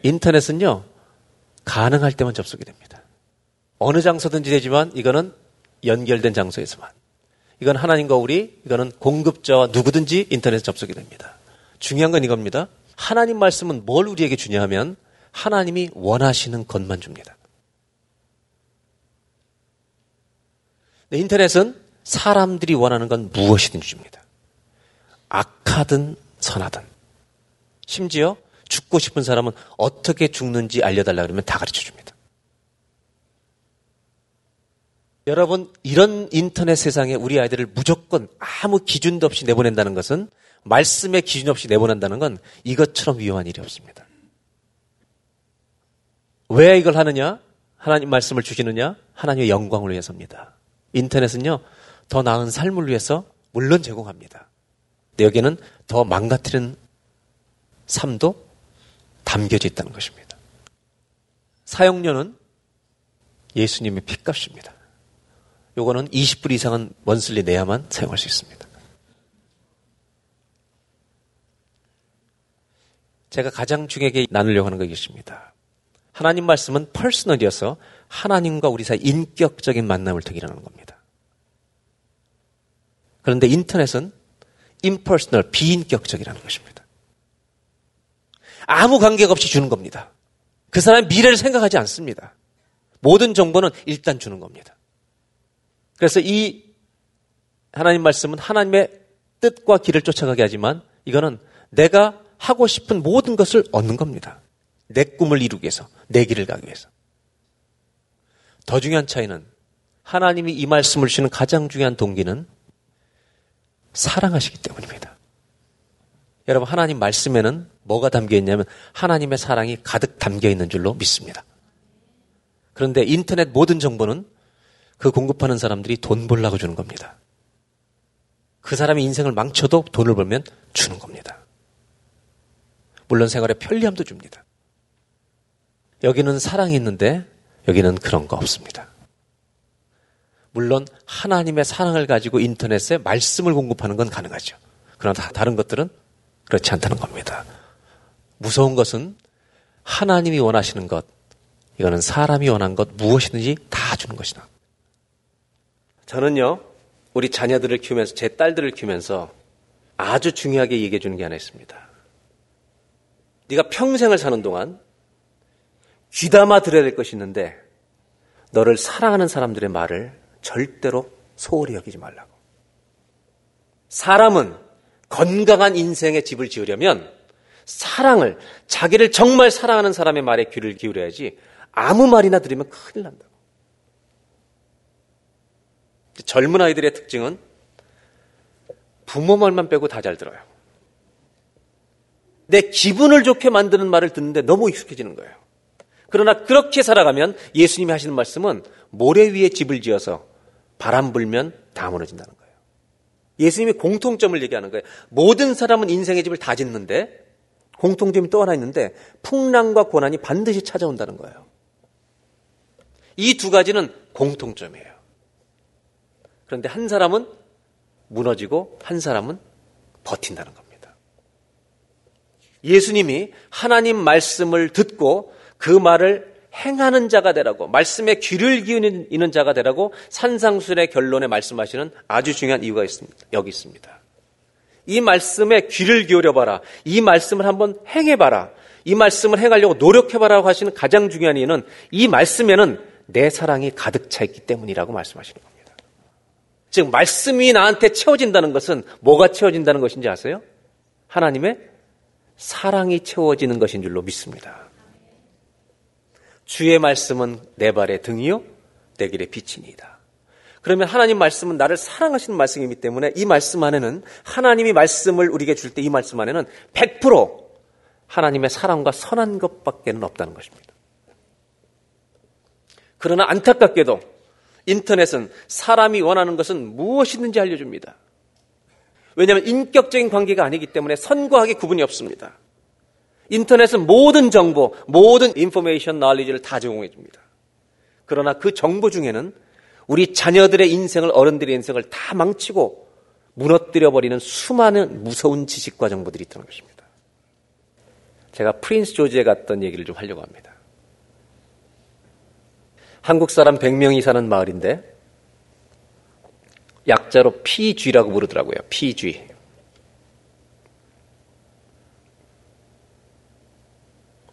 인터넷은요, 가능할 때만 접속이 됩니다. 어느 장소든지 되지만 이거는 연결된 장소에서만. 이건 하나님과 우리, 이거는 공급자와 누구든지 인터넷에 접속이 됩니다. 중요한 건 이겁니다. 하나님 말씀은 뭘 우리에게 주냐 하면 하나님이 원하시는 것만 줍니다. 인터넷은 사람들이 원하는 건 무엇이든 줍니다. 악하든 선하든. 심지어 죽고 싶은 사람은 어떻게 죽는지 알려달라 그러면 다 가르쳐줍니다. 여러분, 이런 인터넷 세상에 우리 아이들을 무조건 아무 기준도 없이 내보낸다는 것은, 말씀의 기준 없이 내보낸다는 건 이것처럼 위험한 일이 없습니다. 왜 이걸 하느냐? 하나님 말씀을 주시느냐? 하나님의 영광을 위해서입니다. 인터넷은요, 더 나은 삶을 위해서 물론 제공합니다. 근데 여기에는 더 망가뜨리는 삶도 담겨져 있다는 것입니다. 사용료는 예수님의 핏값입니다. 요거는 이십 불 이상은 원슬리 내야만 사용할 수 있습니다. 제가 가장 중요하게 나누려고 하는 것이 있습니다. 하나님 말씀은 퍼스널이어서 하나님과 우리 사이 인격적인 만남을 통해 일어나는 겁니다. 그런데 인터넷은 임퍼스널, 비인격적이라는 것입니다. 아무 관계가 없이 주는 겁니다. 그 사람의 미래를 생각하지 않습니다. 모든 정보는 일단 주는 겁니다. 그래서 이 하나님 말씀은 하나님의 뜻과 길을 쫓아가게 하지만 이거는 내가 하고 싶은 모든 것을 얻는 겁니다. 내 꿈을 이루기 위해서, 내 길을 가기 위해서. 더 중요한 차이는, 하나님이 이 말씀을 주시는 가장 중요한 동기는 사랑하시기 때문입니다. 여러분, 하나님 말씀에는 뭐가 담겨있냐면 하나님의 사랑이 가득 담겨있는 줄로 믿습니다. 그런데 인터넷 모든 정보는 그 공급하는 사람들이 돈 벌려고 주는 겁니다. 그 사람이 인생을 망쳐도 돈을 벌면 주는 겁니다. 물론 생활의 편리함도 줍니다. 여기는 사랑이 있는데 여기는 그런 거 없습니다. 물론 하나님의 사랑을 가지고 인터넷에 말씀을 공급하는 건 가능하죠. 그러나 다른 것들은 그렇지 않다는 겁니다. 무서운 것은 하나님이 원하시는 것, 이거는 사람이 원한 것 무엇이든지 다 주는 것이다. 저는요, 우리 자녀들을 키우면서, 제 딸들을 키우면서 아주 중요하게 얘기해 주는 게 하나 있습니다. 네가 평생을 사는 동안 귀담아 들어야 될 것이 있는데 너를 사랑하는 사람들의 말을 절대로 소홀히 여기지 말라고. 사람은 건강한 인생의 집을 지으려면 사랑을, 자기를 정말 사랑하는 사람의 말에 귀를 기울여야지 아무 말이나 들으면 큰일 난다고. 젊은 아이들의 특징은 부모 말만 빼고 다 잘 들어요. 내 기분을 좋게 만드는 말을 듣는데 너무 익숙해지는 거예요. 그러나 그렇게 살아가면 예수님이 하시는 말씀은 모래 위에 집을 지어서 바람 불면 다 무너진다는 거예요. 예수님이 공통점을 얘기하는 거예요. 모든 사람은 인생의 집을 다 짓는데 공통점이 또 하나 있는데 풍랑과 고난이 반드시 찾아온다는 거예요. 이 두 가지는 공통점이에요. 그런데 한 사람은 무너지고 한 사람은 버틴다는 겁니다. 예수님이 하나님 말씀을 듣고 그 말을 행하는 자가 되라고, 말씀에 귀를 기울이는 자가 되라고 산상순의 결론에 말씀하시는 아주 중요한 이유가 있습니다. 여기 있습니다. 이 말씀에 귀를 기울여봐라. 이 말씀을 한번 행해봐라. 이 말씀을 행하려고 노력해봐라고 하시는 가장 중요한 이유는 이 말씀에는 내 사랑이 가득 차 있기 때문이라고 말씀하시는 겁니다. 즉 말씀이 나한테 채워진다는 것은 뭐가 채워진다는 것인지 아세요? 하나님의 사랑이 채워지는 것인 줄로 믿습니다. 주의 말씀은 내 발의 등이요 내 길의 빛이니이다. 그러면 하나님 말씀은 나를 사랑하시는 말씀이기 때문에 이 말씀 안에는 하나님이 말씀을 우리에게 줄 때 이 말씀 안에는 백 퍼센트 하나님의 사랑과 선한 것밖에는 없다는 것입니다. 그러나 안타깝게도 인터넷은 사람이 원하는 것은 무엇이든지 알려줍니다. 왜냐하면 인격적인 관계가 아니기 때문에 선과 악의 구분이 없습니다. 인터넷은 모든 정보, 모든 인포메이션, knowledge를 다 제공해 줍니다. 그러나 그 정보 중에는 우리 자녀들의 인생을, 어른들의 인생을 다 망치고 무너뜨려버리는 수많은 무서운 지식과 정보들이 있다는 것입니다. 제가 프린스 조지에 갔던 얘기를 좀 하려고 합니다. 한국 사람 백 명이 사는 마을인데 약자로 피지라고 부르더라고요. 피지.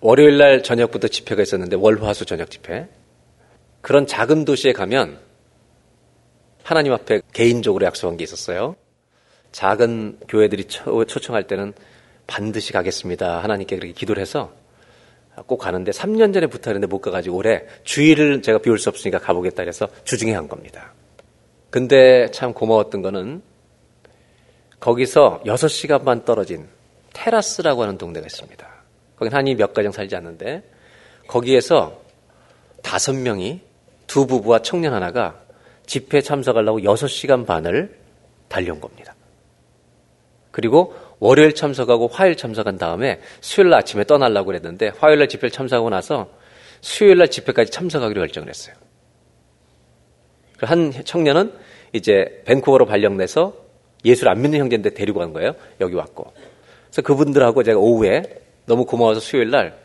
월요일날 저녁부터 집회가 있었는데 월화수 저녁 집회. 그런 작은 도시에 가면 하나님 앞에 개인적으로 약속한 게 있었어요. 작은 교회들이 초청할 때는 반드시 가겠습니다. 하나님께 그렇게 기도를 해서 꼭 가는데 삼 년 전에 부탁했는데 못 가가지고 올해 주일을 제가 비울 수 없으니까 가보겠다 해서 주중에 간 겁니다. 근데 참 고마웠던 거는 거기서 여섯 시간 반 떨어진 테라스라고 하는 동네가 있습니다. 거긴 한이 몇 가정 살지 않는데 거기에서 다섯 명이 두 부부와 청년 하나가 집회에 참석하려고 여섯 시간 반을 달려온 겁니다. 그리고 월요일 참석하고 화요일 참석한 다음에 수요일 아침에 떠나려고 그랬는데 화요일 날 집회를 참석하고 나서 수요일 날 집회까지 참석하기로 결정을 했어요. 한 청년은 이제 밴쿠버로 발령내서 예수를 안 믿는 형제인데 데리고 간 거예요. 여기 왔고. 그래서 그분들하고 제가 오후에 너무 고마워서 수요일 날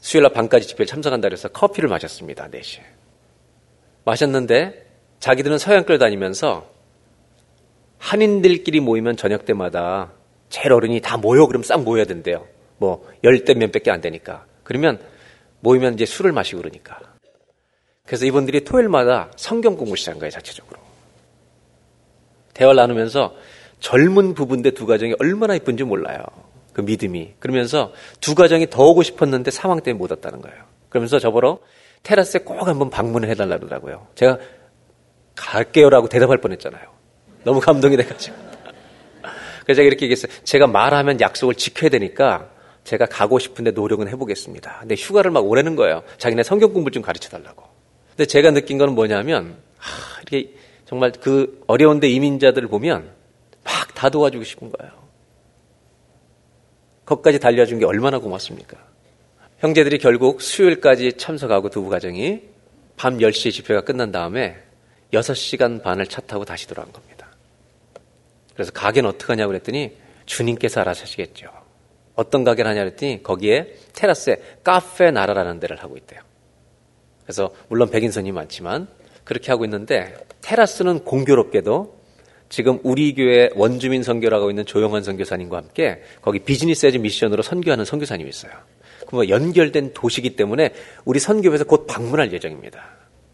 수요일 날 밤까지 집회를 참석한다 그래서 커피를 마셨습니다. 네 시에. 마셨는데 자기들은 서양교를 다니면서 한인들끼리 모이면 저녁 때마다 제일 어른이 다 모여 그러면 싹 모여야 된대요. 뭐 열대 몇백개 안 되니까. 그러면 모이면 이제 술을 마시고 그러니까. 그래서 이분들이 토요일마다 성경 공부 시작한 거예요. 자체적으로. 대화를 나누면서 젊은 부부인데 두 가정이 얼마나 이쁜지 몰라요. 그 믿음이. 그러면서 두 가정이 더 오고 싶었는데 상황 때문에 못 왔다는 거예요. 그러면서 저보러 테라스에 꼭 한번 방문을 해달라 그러더라고요. 제가 갈게요라고 대답할 뻔했잖아요. 너무 감동이 돼가지고. 그래서 제가 이렇게 얘기했어요. 제가 말하면 약속을 지켜야 되니까 제가 가고 싶은데 노력은 해보겠습니다. 근데 휴가를 막 오래는 거예요. 자기네 성경 공부 좀 가르쳐달라고. 근데 제가 느낀 건 뭐냐면 하, 이렇게 정말 그 어려운데 이민자들을 보면 막 다 도와주고 싶은 거예요. 거기까지 달려준 게 얼마나 고맙습니까? 형제들이 결국 수요일까지 참석하고 두 가정이 밤 열 시에 집회가 끝난 다음에 여섯 시간 반을 차 타고 다시 돌아온 겁니다. 그래서 가게는 어떻게 하냐고 그랬더니 주님께서 알아서 하시겠죠. 어떤 가게를 하냐 그랬더니 거기에 테라스에 카페 나라라는 데를 하고 있대요. 그래서 물론 백인선이 많지만 그렇게 하고 있는데 테라스는 공교롭게도 지금 우리 교회 원주민 선교라고 하고 있는 조영환 선교사님과 함께 거기 비즈니스 에즈 미션으로 선교하는 선교사님이 있어요. 그럼 연결된 도시이기 때문에 우리 선교부에서 곧 방문할 예정입니다.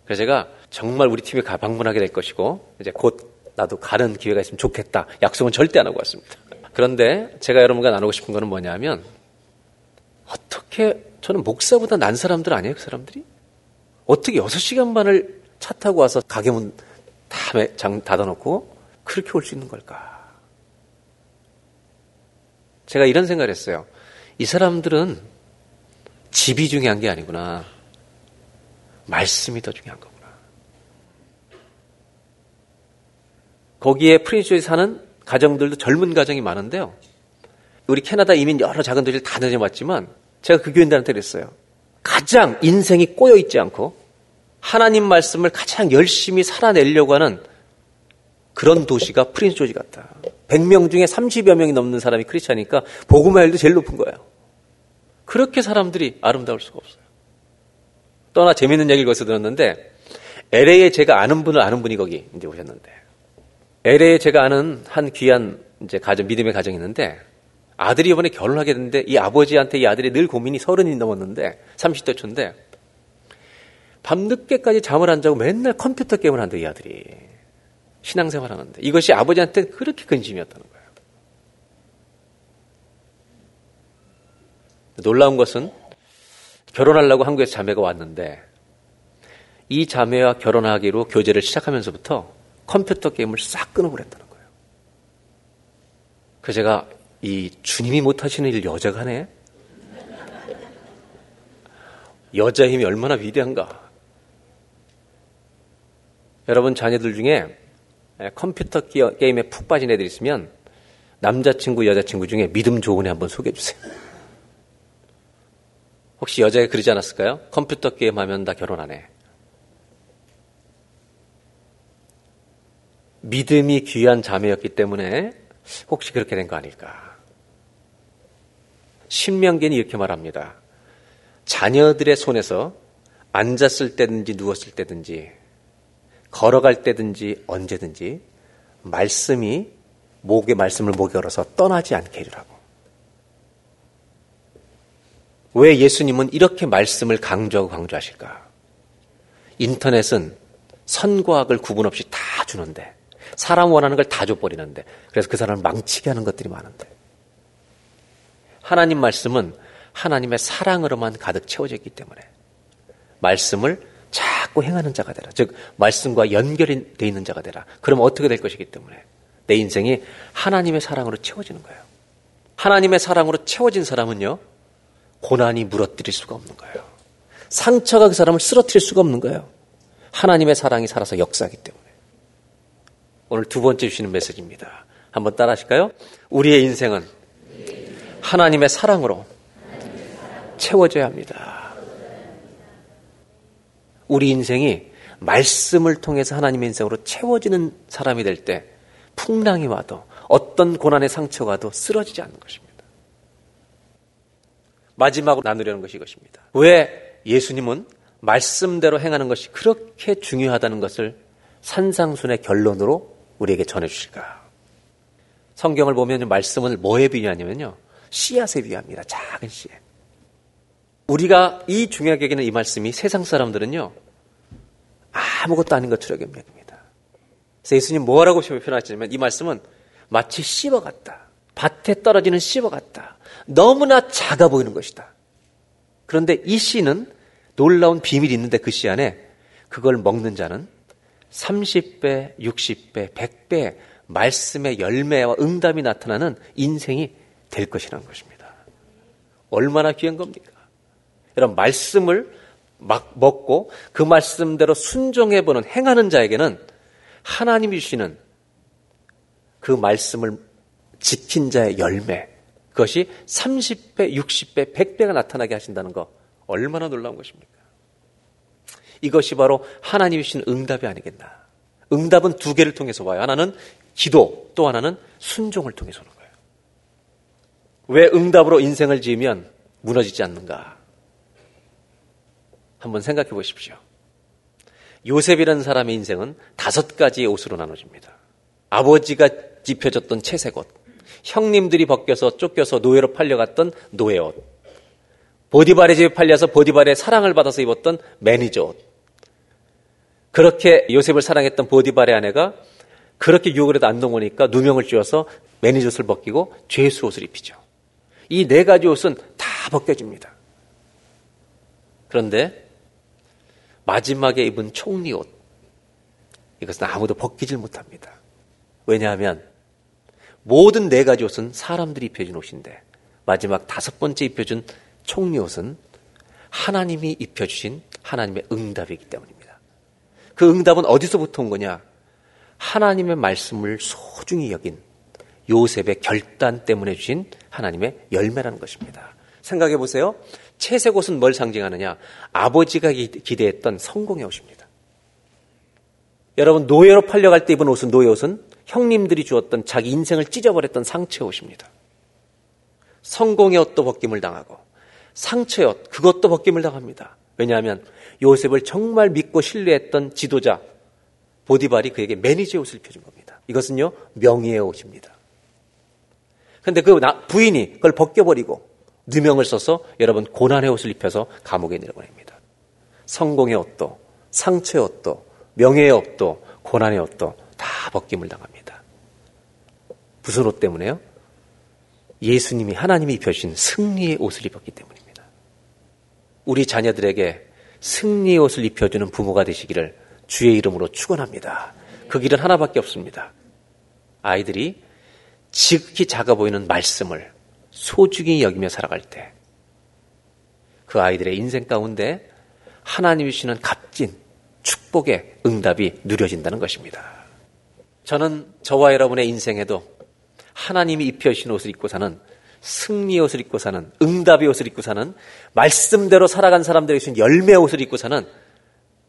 그래서 제가 정말 우리 팀에 가 방문하게 될 것이고 이제 곧 나도 가는 기회가 있으면 좋겠다. 약속은 절대 안 하고 왔습니다. 그런데 제가 여러분과 나누고 싶은 거는 뭐냐면 어떻게 저는 목사보다 난 사람들 아니에요? 그 사람들이? 어떻게 여섯 시간 반을 차 타고 와서 가게 문 다 닫아놓고 그렇게 올 수 있는 걸까? 제가 이런 생각을 했어요. 이 사람들은 집이 중요한 게 아니구나. 말씀이 더 중요한 거구나. 거기에 프린스주에 사는 가정들도 젊은 가정이 많은데요. 우리 캐나다 이민 여러 작은 도시를 다 다녀봤지만 제가 그 교인들한테 그랬어요. 가장 인생이 꼬여있지 않고 하나님 말씀을 가장 열심히 살아내려고 하는 그런 도시가 프린스 조지 같다. 백 명 중에 삼십여 명이 넘는 사람이 크리스찬이니까 복음의 율도 제일 높은 거예요. 그렇게 사람들이 아름다울 수가 없어요. 또 하나 재밌는 얘기를 거기서 들었는데, 엘에이에 제가 아는 분을 아는 분이 거기 이제 오셨는데, 엘에이에 제가 아는 한 귀한 이제 가정, 믿음의 가정이 있는데, 아들이 이번에 결혼하게 됐는데, 이 아버지한테 이 아들이 늘 고민이 서른이 넘었는데, 삼십 대 초인데, 밤늦게까지 잠을 안 자고 맨날 컴퓨터 게임을 한대, 이 아들이. 신앙생활 하는데. 이것이 아버지한테 그렇게 근심이었다는 거예요. 놀라운 것은 결혼하려고 한국에서 자매가 왔는데 이 자매와 결혼하기로 교제를 시작하면서부터 컴퓨터 게임을 싹 끊어버렸다는 거예요. 그래서 제가 이 주님이 못하시는 일 여자가 하네? 여자 힘이 얼마나 위대한가. 여러분 자녀들 중에 컴퓨터 게임에 푹 빠진 애들 있으면 남자친구, 여자친구 중에 믿음 좋은 애 한번 소개해 주세요. 혹시 여자가 그러지 않았을까요? 컴퓨터 게임 하면 다 결혼 안 해. 믿음이 귀한 자매였기 때문에 혹시 그렇게 된 거 아닐까. 신명기는 이렇게 말합니다. 자녀들의 손에서 앉았을 때든지 누웠을 때든지 걸어갈 때든지 언제든지 말씀이 목에 말씀을 목에 걸어서 떠나지 않게 해주라고. 왜 예수님은 이렇게 말씀을 강조하고 강조하실까? 인터넷은 선과 악을 구분 없이 다 주는데 사람 원하는 걸 다 줘버리는데 그래서 그 사람을 망치게 하는 것들이 많은데 하나님 말씀은 하나님의 사랑으로만 가득 채워져 있기 때문에 말씀을 자꾸 행하는 자가 되라. 즉 말씀과 연결이 돼 있는 자가 되라. 그러면 어떻게 될 것이기 때문에 내 인생이 하나님의 사랑으로 채워지는 거예요. 하나님의 사랑으로 채워진 사람은요. 고난이 무너뜨릴 수가 없는 거예요. 상처가 그 사람을 쓰러뜨릴 수가 없는 거예요. 하나님의 사랑이 살아서 역사하기 때문에. 오늘 두 번째 주시는 메시지입니다. 한번 따라 하실까요? 우리의 인생은 하나님의 사랑으로 채워져야 합니다. 우리 인생이 말씀을 통해서 하나님의 인생으로 채워지는 사람이 될 때 풍랑이 와도 어떤 고난의 상처가 와도 쓰러지지 않는 것입니다. 마지막으로 나누려는 것이 이것입니다. 왜 예수님은 말씀대로 행하는 것이 그렇게 중요하다는 것을 산상순의 결론으로 우리에게 전해주실까? 성경을 보면 말씀을 뭐에 비유하냐면요. 씨앗에 비유합니다. 작은 씨앗. 우리가 이 중요하게 여기는 이 말씀이 세상 사람들은요. 아무것도 아닌 것처럼 여깁니다. 그래서 예수님 뭐라고 표현하시냐면 이 말씀은 마치 씨와 같다. 밭에 떨어지는 씨와 같다. 너무나 작아 보이는 것이다. 그런데 이 씨는 놀라운 비밀이 있는데 그 씨 안에 그걸 먹는 자는 삼십 배, 육십 배, 백 배 말씀의 열매와 응답이 나타나는 인생이 될 것이라는 것입니다. 얼마나 귀한 겁니까? 이런 말씀을 막 먹고 그 말씀대로 순종해보는 행하는 자에게는 하나님이 주시는 그 말씀을 지킨 자의 열매 그것이 삼십 배, 육십 배, 백 배가 나타나게 하신다는 거 얼마나 놀라운 것입니까? 이것이 바로 하나님이 주시는 응답이 아니겠나. 응답은 두 개를 통해서 와요. 하나는 기도, 또 하나는 순종을 통해서 오는 거예요. 왜 응답으로 인생을 지으면 무너지지 않는가? 한번 생각해 보십시오. 요셉이라는 사람의 인생은 다섯 가지의 옷으로 나눠집니다. 아버지가 입혀줬던 채색 옷, 형님들이 벗겨서 쫓겨서 노예로 팔려갔던 노예 옷, 보디발의 집에 팔려서 보디발의 사랑을 받아서 입었던 매니저 옷. 그렇게 요셉을 사랑했던 보디발의 아내가 그렇게 유혹을 해도 안 넘어오니까 누명을 씌워서 매니저 옷을 벗기고 죄수 옷을 입히죠. 이 네 가지 옷은 다 벗겨집니다. 그런데 마지막에 입은 총리 옷, 이것은 아무도 벗기질 못합니다. 왜냐하면 모든 네 가지 옷은 사람들이 입혀준 옷인데 마지막 다섯 번째 입혀준 총리옷은 하나님이 입혀주신 하나님의 응답이기 때문입니다. 그 응답은 어디서부터 온 거냐? 하나님의 말씀을 소중히 여긴 요셉의 결단 때문에 주신 하나님의 열매라는 것입니다. 생각해 보세요. 채색 옷은 뭘 상징하느냐? 아버지가 기대했던 성공의 옷입니다. 여러분, 노예로 팔려갈 때 입은 옷은, 노예 옷은 형님들이 주었던 자기 인생을 찢어버렸던 상처의 옷입니다. 성공의 옷도 벗김을 당하고 상처의 옷, 그것도 벗김을 당합니다. 왜냐하면 요셉을 정말 믿고 신뢰했던 지도자 보디발이 그에게 매니저의 옷을 입혀준 겁니다. 이것은요, 명예의 옷입니다. 그런데 그 부인이 그걸 벗겨버리고 누명을 써서 여러분 고난의 옷을 입혀서 감옥에 내려보냅니다. 성공의 옷도, 상처의 옷도, 명예의 옷도, 고난의 옷도 다 벗김을 당합니다. 무슨 옷 때문에요? 예수님이, 하나님이 입혀주신 승리의 옷을 입었기 때문입니다. 우리 자녀들에게 승리의 옷을 입혀주는 부모가 되시기를 주의 이름으로 축원합니다. 그 길은 하나밖에 없습니다. 아이들이 지극히 작아 보이는 말씀을 소중히 여기며 살아갈 때 그 아이들의 인생 가운데 하나님이 주시는 값진 축복의 응답이 누려진다는 것입니다. 저는 저와 여러분의 인생에도 하나님이 입혀주신 옷을 입고 사는, 승리의 옷을 입고 사는, 응답의 옷을 입고 사는, 말씀대로 살아간 사람들에게 주신 열매의 옷을 입고 사는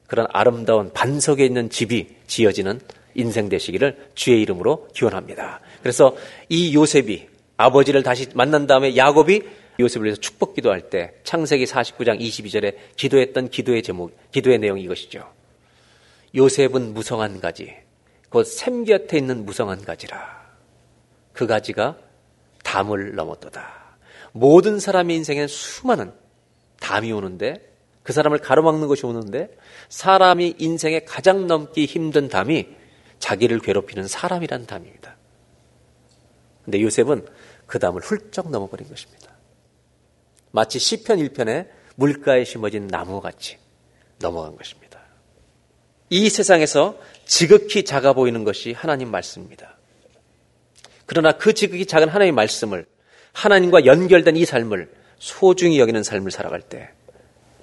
그런 아름다운 반석에 있는 집이 지어지는 인생 되시기를 주의 이름으로 기원합니다. 그래서 이 요셉이 아버지를 다시 만난 다음에 야곱이 요셉을 위해서 축복 기도할 때 창세기 사십구 장 이십이 절에 기도했던 기도의 제목, 기도의 내용이 이것이죠. 요셉은 무성한 가지, 곧 샘 곁에 있는 무성한 가지라. 그 가지가 담을 넘었도다. 모든 사람의 인생에 수많은 담이 오는데, 그 사람을 가로막는 것이 오는데, 사람이 인생에 가장 넘기 힘든 담이 자기를 괴롭히는 사람이란 담입니다. 근데 요셉은 그 담을 훌쩍 넘어버린 것입니다. 마치 시편 일 편에 물가에 심어진 나무같이 넘어간 것입니다. 이 세상에서 지극히 작아 보이는 것이 하나님 말씀입니다. 그러나 그 지극히 작은 하나님의 말씀을, 하나님과 연결된 이 삶을 소중히 여기는 삶을 살아갈 때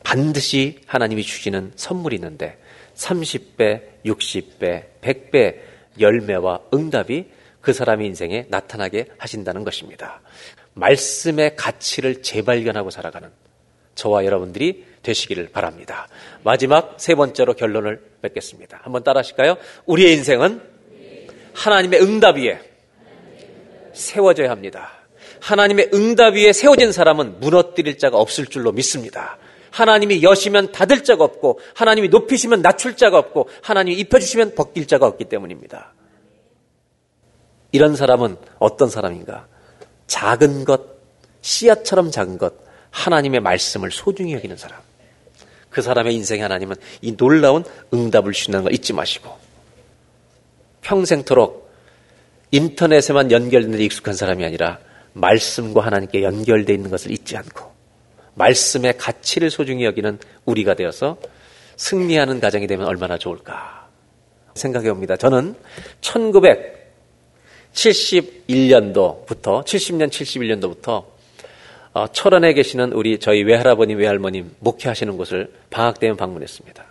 반드시 하나님이 주시는 선물이 있는데, 삼십 배, 육십 배, 백 배 열매와 응답이 그 사람의 인생에 나타나게 하신다는 것입니다. 말씀의 가치를 재발견하고 살아가는 저와 여러분들이 되시기를 바랍니다. 마지막 세 번째로 결론을 맺겠습니다. 한번 따라 하실까요? 우리의 인생은 하나님의 응답 위에 세워져야 합니다. 하나님의 응답 위에 세워진 사람은 무너뜨릴 자가 없을 줄로 믿습니다. 하나님이 여시면 닫을 자가 없고, 하나님이 높이시면 낮출 자가 없고, 하나님이 입혀주시면 벗길 자가 없기 때문입니다. 이런 사람은 어떤 사람인가? 작은 것, 씨앗처럼 작은 것, 하나님의 말씀을 소중히 여기는 사람. 그 사람의 인생에 하나님은 이 놀라운 응답을 주신다는 걸 잊지 마시고, 평생토록 인터넷에만 연결되는 데 익숙한 사람이 아니라 말씀과 하나님께 연결되어 있는 것을 잊지 않고 말씀의 가치를 소중히 여기는 우리가 되어서 승리하는 가정이 되면 얼마나 좋을까 생각해 봅니다. 저는 천구백칠십일 년도부터 칠십 년 칠십일 년도부터 어, 철원에 계시는 우리 저희 외할아버님, 외할머님 목회하시는 곳을 방학 때면 방문했습니다.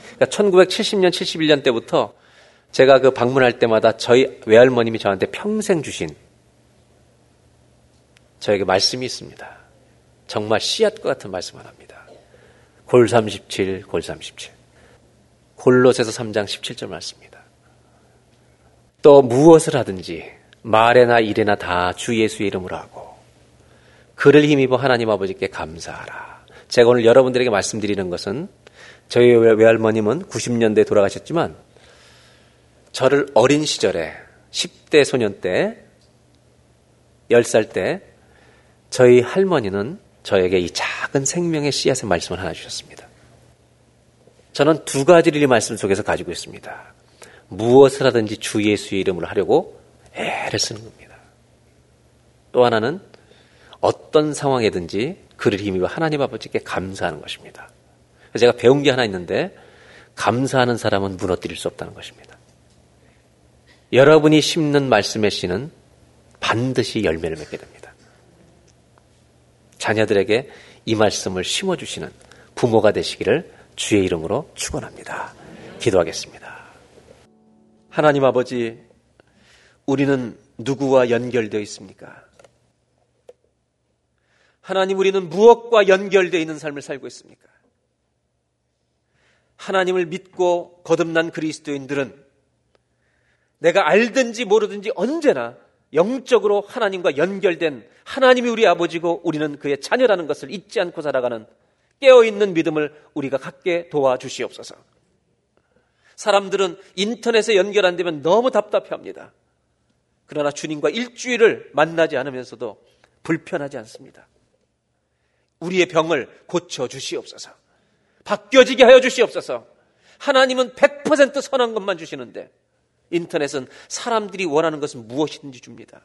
그러니까 천구백칠십 년 칠십일 년 때부터 제가 그 방문할 때마다 저희 외할머님이 저한테 평생 주신 저에게 말씀이 있습니다. 정말 씨앗과 같은 말씀을 합니다. 골 삼십칠, 골 삼십칠. 골로새서 삼 장 십칠 절 말씀입니다. 또 무엇을 하든지 말에나 일에나 다 주 예수의 이름으로 하고 그를 힘입어 하나님 아버지께 감사하라. 제가 오늘 여러분들에게 말씀드리는 것은, 저희 외할머님은 구십 년대에 돌아가셨지만 저를 어린 시절에 십 대 소년 때, 열 살 때 저희 할머니는 저에게 이 작은 생명의 씨앗의 말씀을 하나 주셨습니다. 저는 두 가지를 이 말씀 속에서 가지고 있습니다. 무엇을 하든지 주 예수의 이름으로 하려고 애를 쓰는 겁니다. 또 하나는 어떤 상황이든지 그를 힘입어 하나님 아버지께 감사하는 것입니다. 제가 배운 게 하나 있는데, 감사하는 사람은 무너뜨릴 수 없다는 것입니다. 여러분이 심는 말씀의 씨는 반드시 열매를 맺게 됩니다. 자녀들에게 이 말씀을 심어주시는 부모가 되시기를 주의 이름으로 축원합니다. 기도하겠습니다. 하나님 아버지, 우리는 누구와 연결되어 있습니까? 하나님, 우리는 무엇과 연결되어 있는 삶을 살고 있습니까? 하나님을 믿고 거듭난 그리스도인들은 내가 알든지 모르든지 언제나 영적으로 하나님과 연결된, 하나님이 우리 아버지고 우리는 그의 자녀라는 것을 잊지 않고 살아가는 깨어있는 믿음을 우리가 갖게 도와주시옵소서. 사람들은 인터넷에 연결 안 되면 너무 답답해합니다. 그러나 주님과 일주일을 만나지 않으면서도 불편하지 않습니다. 우리의 병을 고쳐주시옵소서. 바뀌어지게 하여 주시옵소서. 하나님은 백 퍼센트 선한 것만 주시는데 인터넷은 사람들이 원하는 것은 무엇인지 줍니다.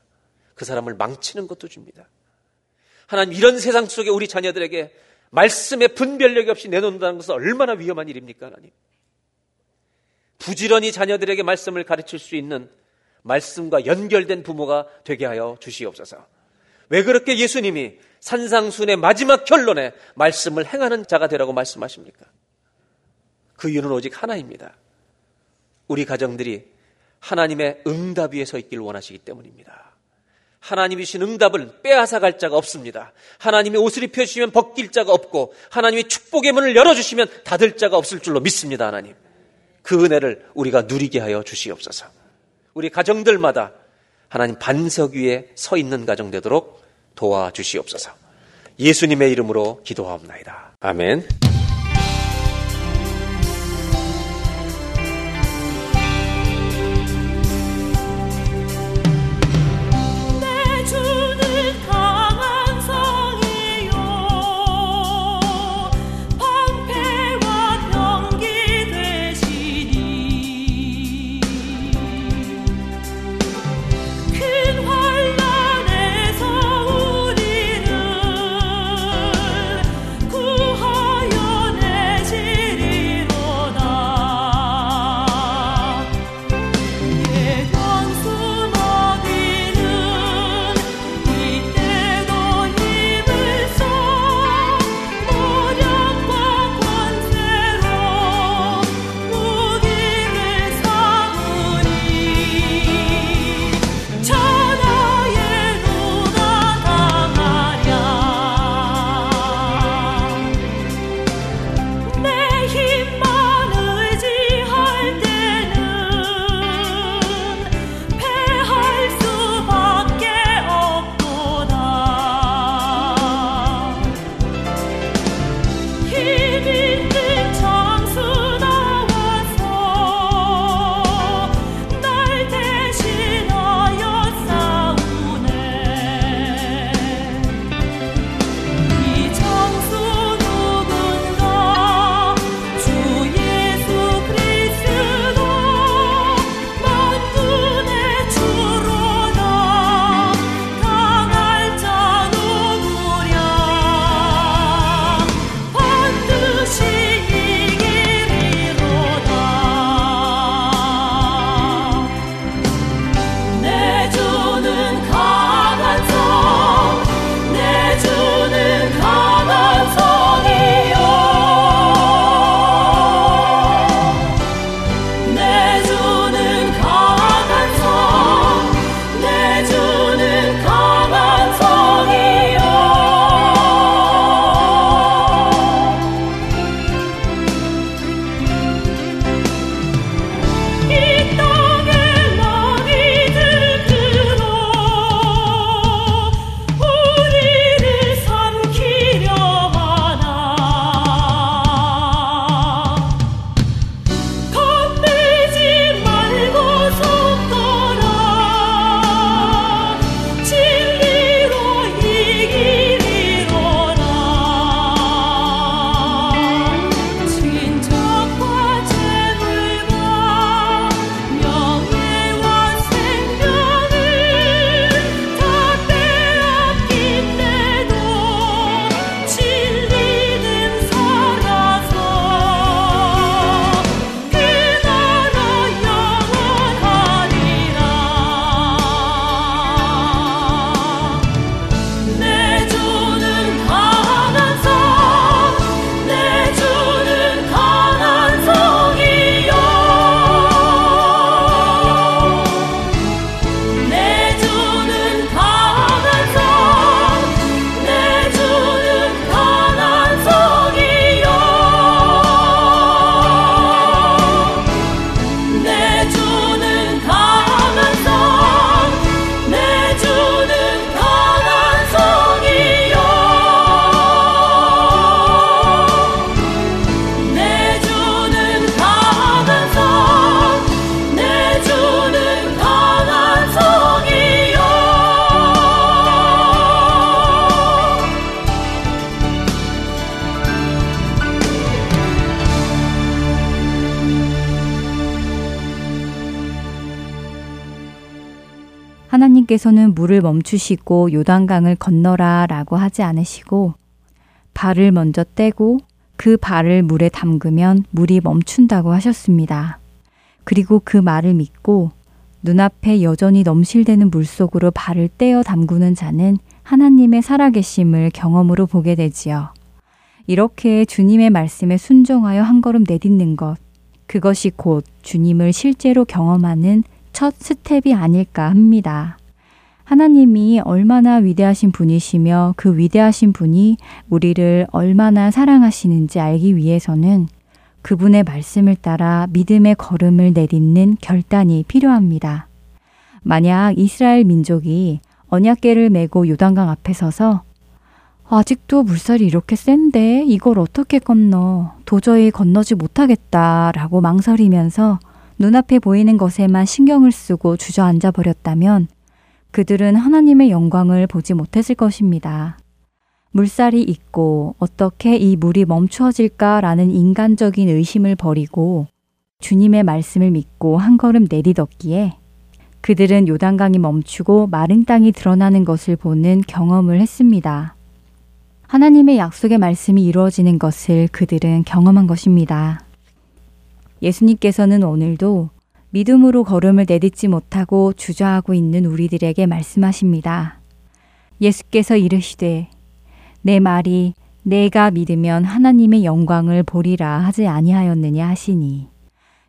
그 사람을 망치는 것도 줍니다. 하나님, 이런 세상 속에 우리 자녀들에게 말씀의 분별력이 없이 내놓는다는 것은 얼마나 위험한 일입니까? 하나님, 부지런히 자녀들에게 말씀을 가르칠 수 있는, 말씀과 연결된 부모가 되게 하여 주시옵소서. 왜 그렇게 예수님이 산상순의 마지막 결론에 말씀을 행하는 자가 되라고 말씀하십니까? 그 이유는 오직 하나입니다. 우리 가정들이 하나님의 응답 위에 서 있길 원하시기 때문입니다. 하나님이신 응답을 빼앗아갈 자가 없습니다. 하나님이 옷을 입혀주시면 벗길 자가 없고, 하나님이 축복의 문을 열어주시면 닫을 자가 없을 줄로 믿습니다. 하나님, 그 은혜를 우리가 누리게 하여 주시옵소서. 우리 가정들마다 하나님 반석 위에 서 있는 가정 되도록 도와주시옵소서. 예수님의 이름으로 기도하옵나이다. 아멘. Oh, 하나님께서는 물을 멈추시고 요단강을 건너라 라고 하지 않으시고 발을 먼저 떼고 그 발을 물에 담그면 물이 멈춘다고 하셨습니다. 그리고 그 말을 믿고 눈앞에 여전히 넘실대는 물속으로 발을 떼어 담그는 자는 하나님의 살아계심을 경험으로 보게 되지요. 이렇게 주님의 말씀에 순종하여 한 걸음 내딛는 것, 그것이 곧 주님을 실제로 경험하는 첫 스텝이 아닐까 합니다. 하나님이 얼마나 위대하신 분이시며 그 위대하신 분이 우리를 얼마나 사랑하시는지 알기 위해서는 그분의 말씀을 따라 믿음의 걸음을 내딛는 결단이 필요합니다. 만약 이스라엘 민족이 언약궤를 메고 요단강 앞에 서서 아직도 물살이 이렇게 센데 이걸 어떻게 건너, 도저히 건너지 못하겠다 라고 망설이면서 눈앞에 보이는 것에만 신경을 쓰고 주저앉아 버렸다면 그들은 하나님의 영광을 보지 못했을 것입니다. 물살이 있고 어떻게 이 물이 멈추어질까라는 인간적인 의심을 버리고 주님의 말씀을 믿고 한 걸음 내딛었기에 그들은 요단강이 멈추고 마른 땅이 드러나는 것을 보는 경험을 했습니다. 하나님의 약속의 말씀이 이루어지는 것을 그들은 경험한 것입니다. 예수님께서는 오늘도 믿음으로 걸음을 내딛지 못하고 주저하고 있는 우리들에게 말씀하십니다. 예수께서 이르시되 내 말이 내가 믿으면 하나님의 영광을 보리라 하지 아니하였느냐 하시니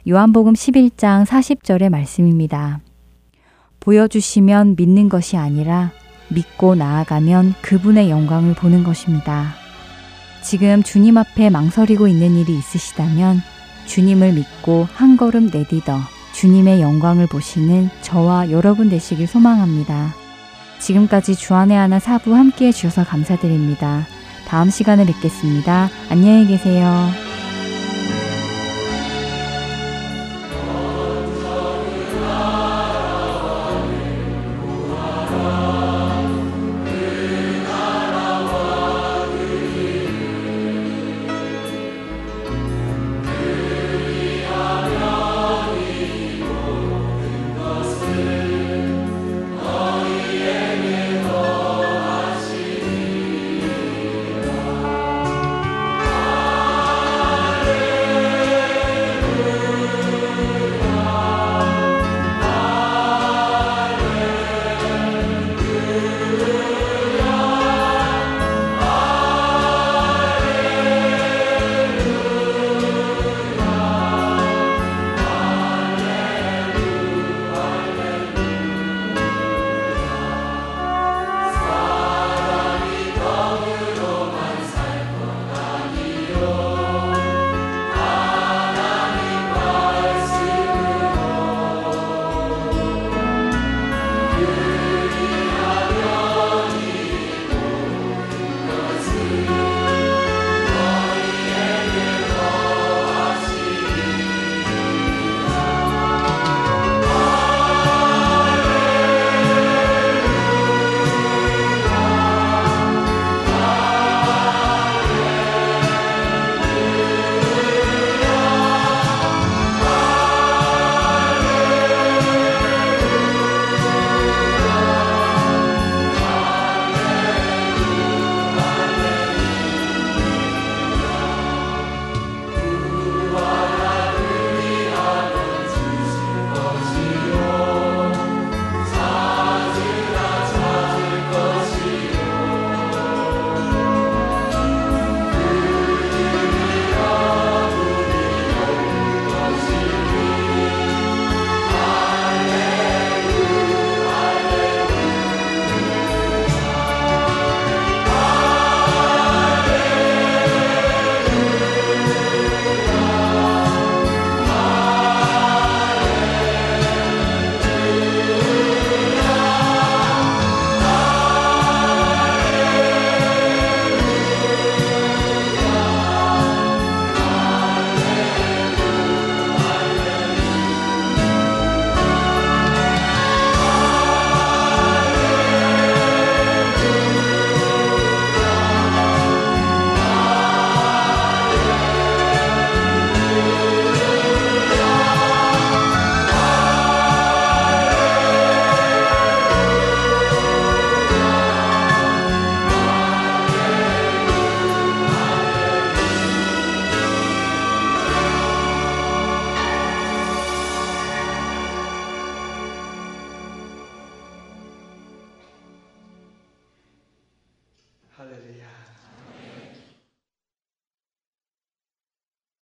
요한복음 십일 장 사십 절의 말씀입니다. 보여주시면 믿는 것이 아니라 믿고 나아가면 그분의 영광을 보는 것입니다. 지금 주님 앞에 망설이고 있는 일이 있으시다면 주님을 믿고 한 걸음 내딛어 주님의 영광을 보시는 저와 여러분 되시길 소망합니다. 지금까지 주안의 하나 사부 함께해 주셔서 감사드립니다. 다음 시간에 뵙겠습니다. 안녕히 계세요.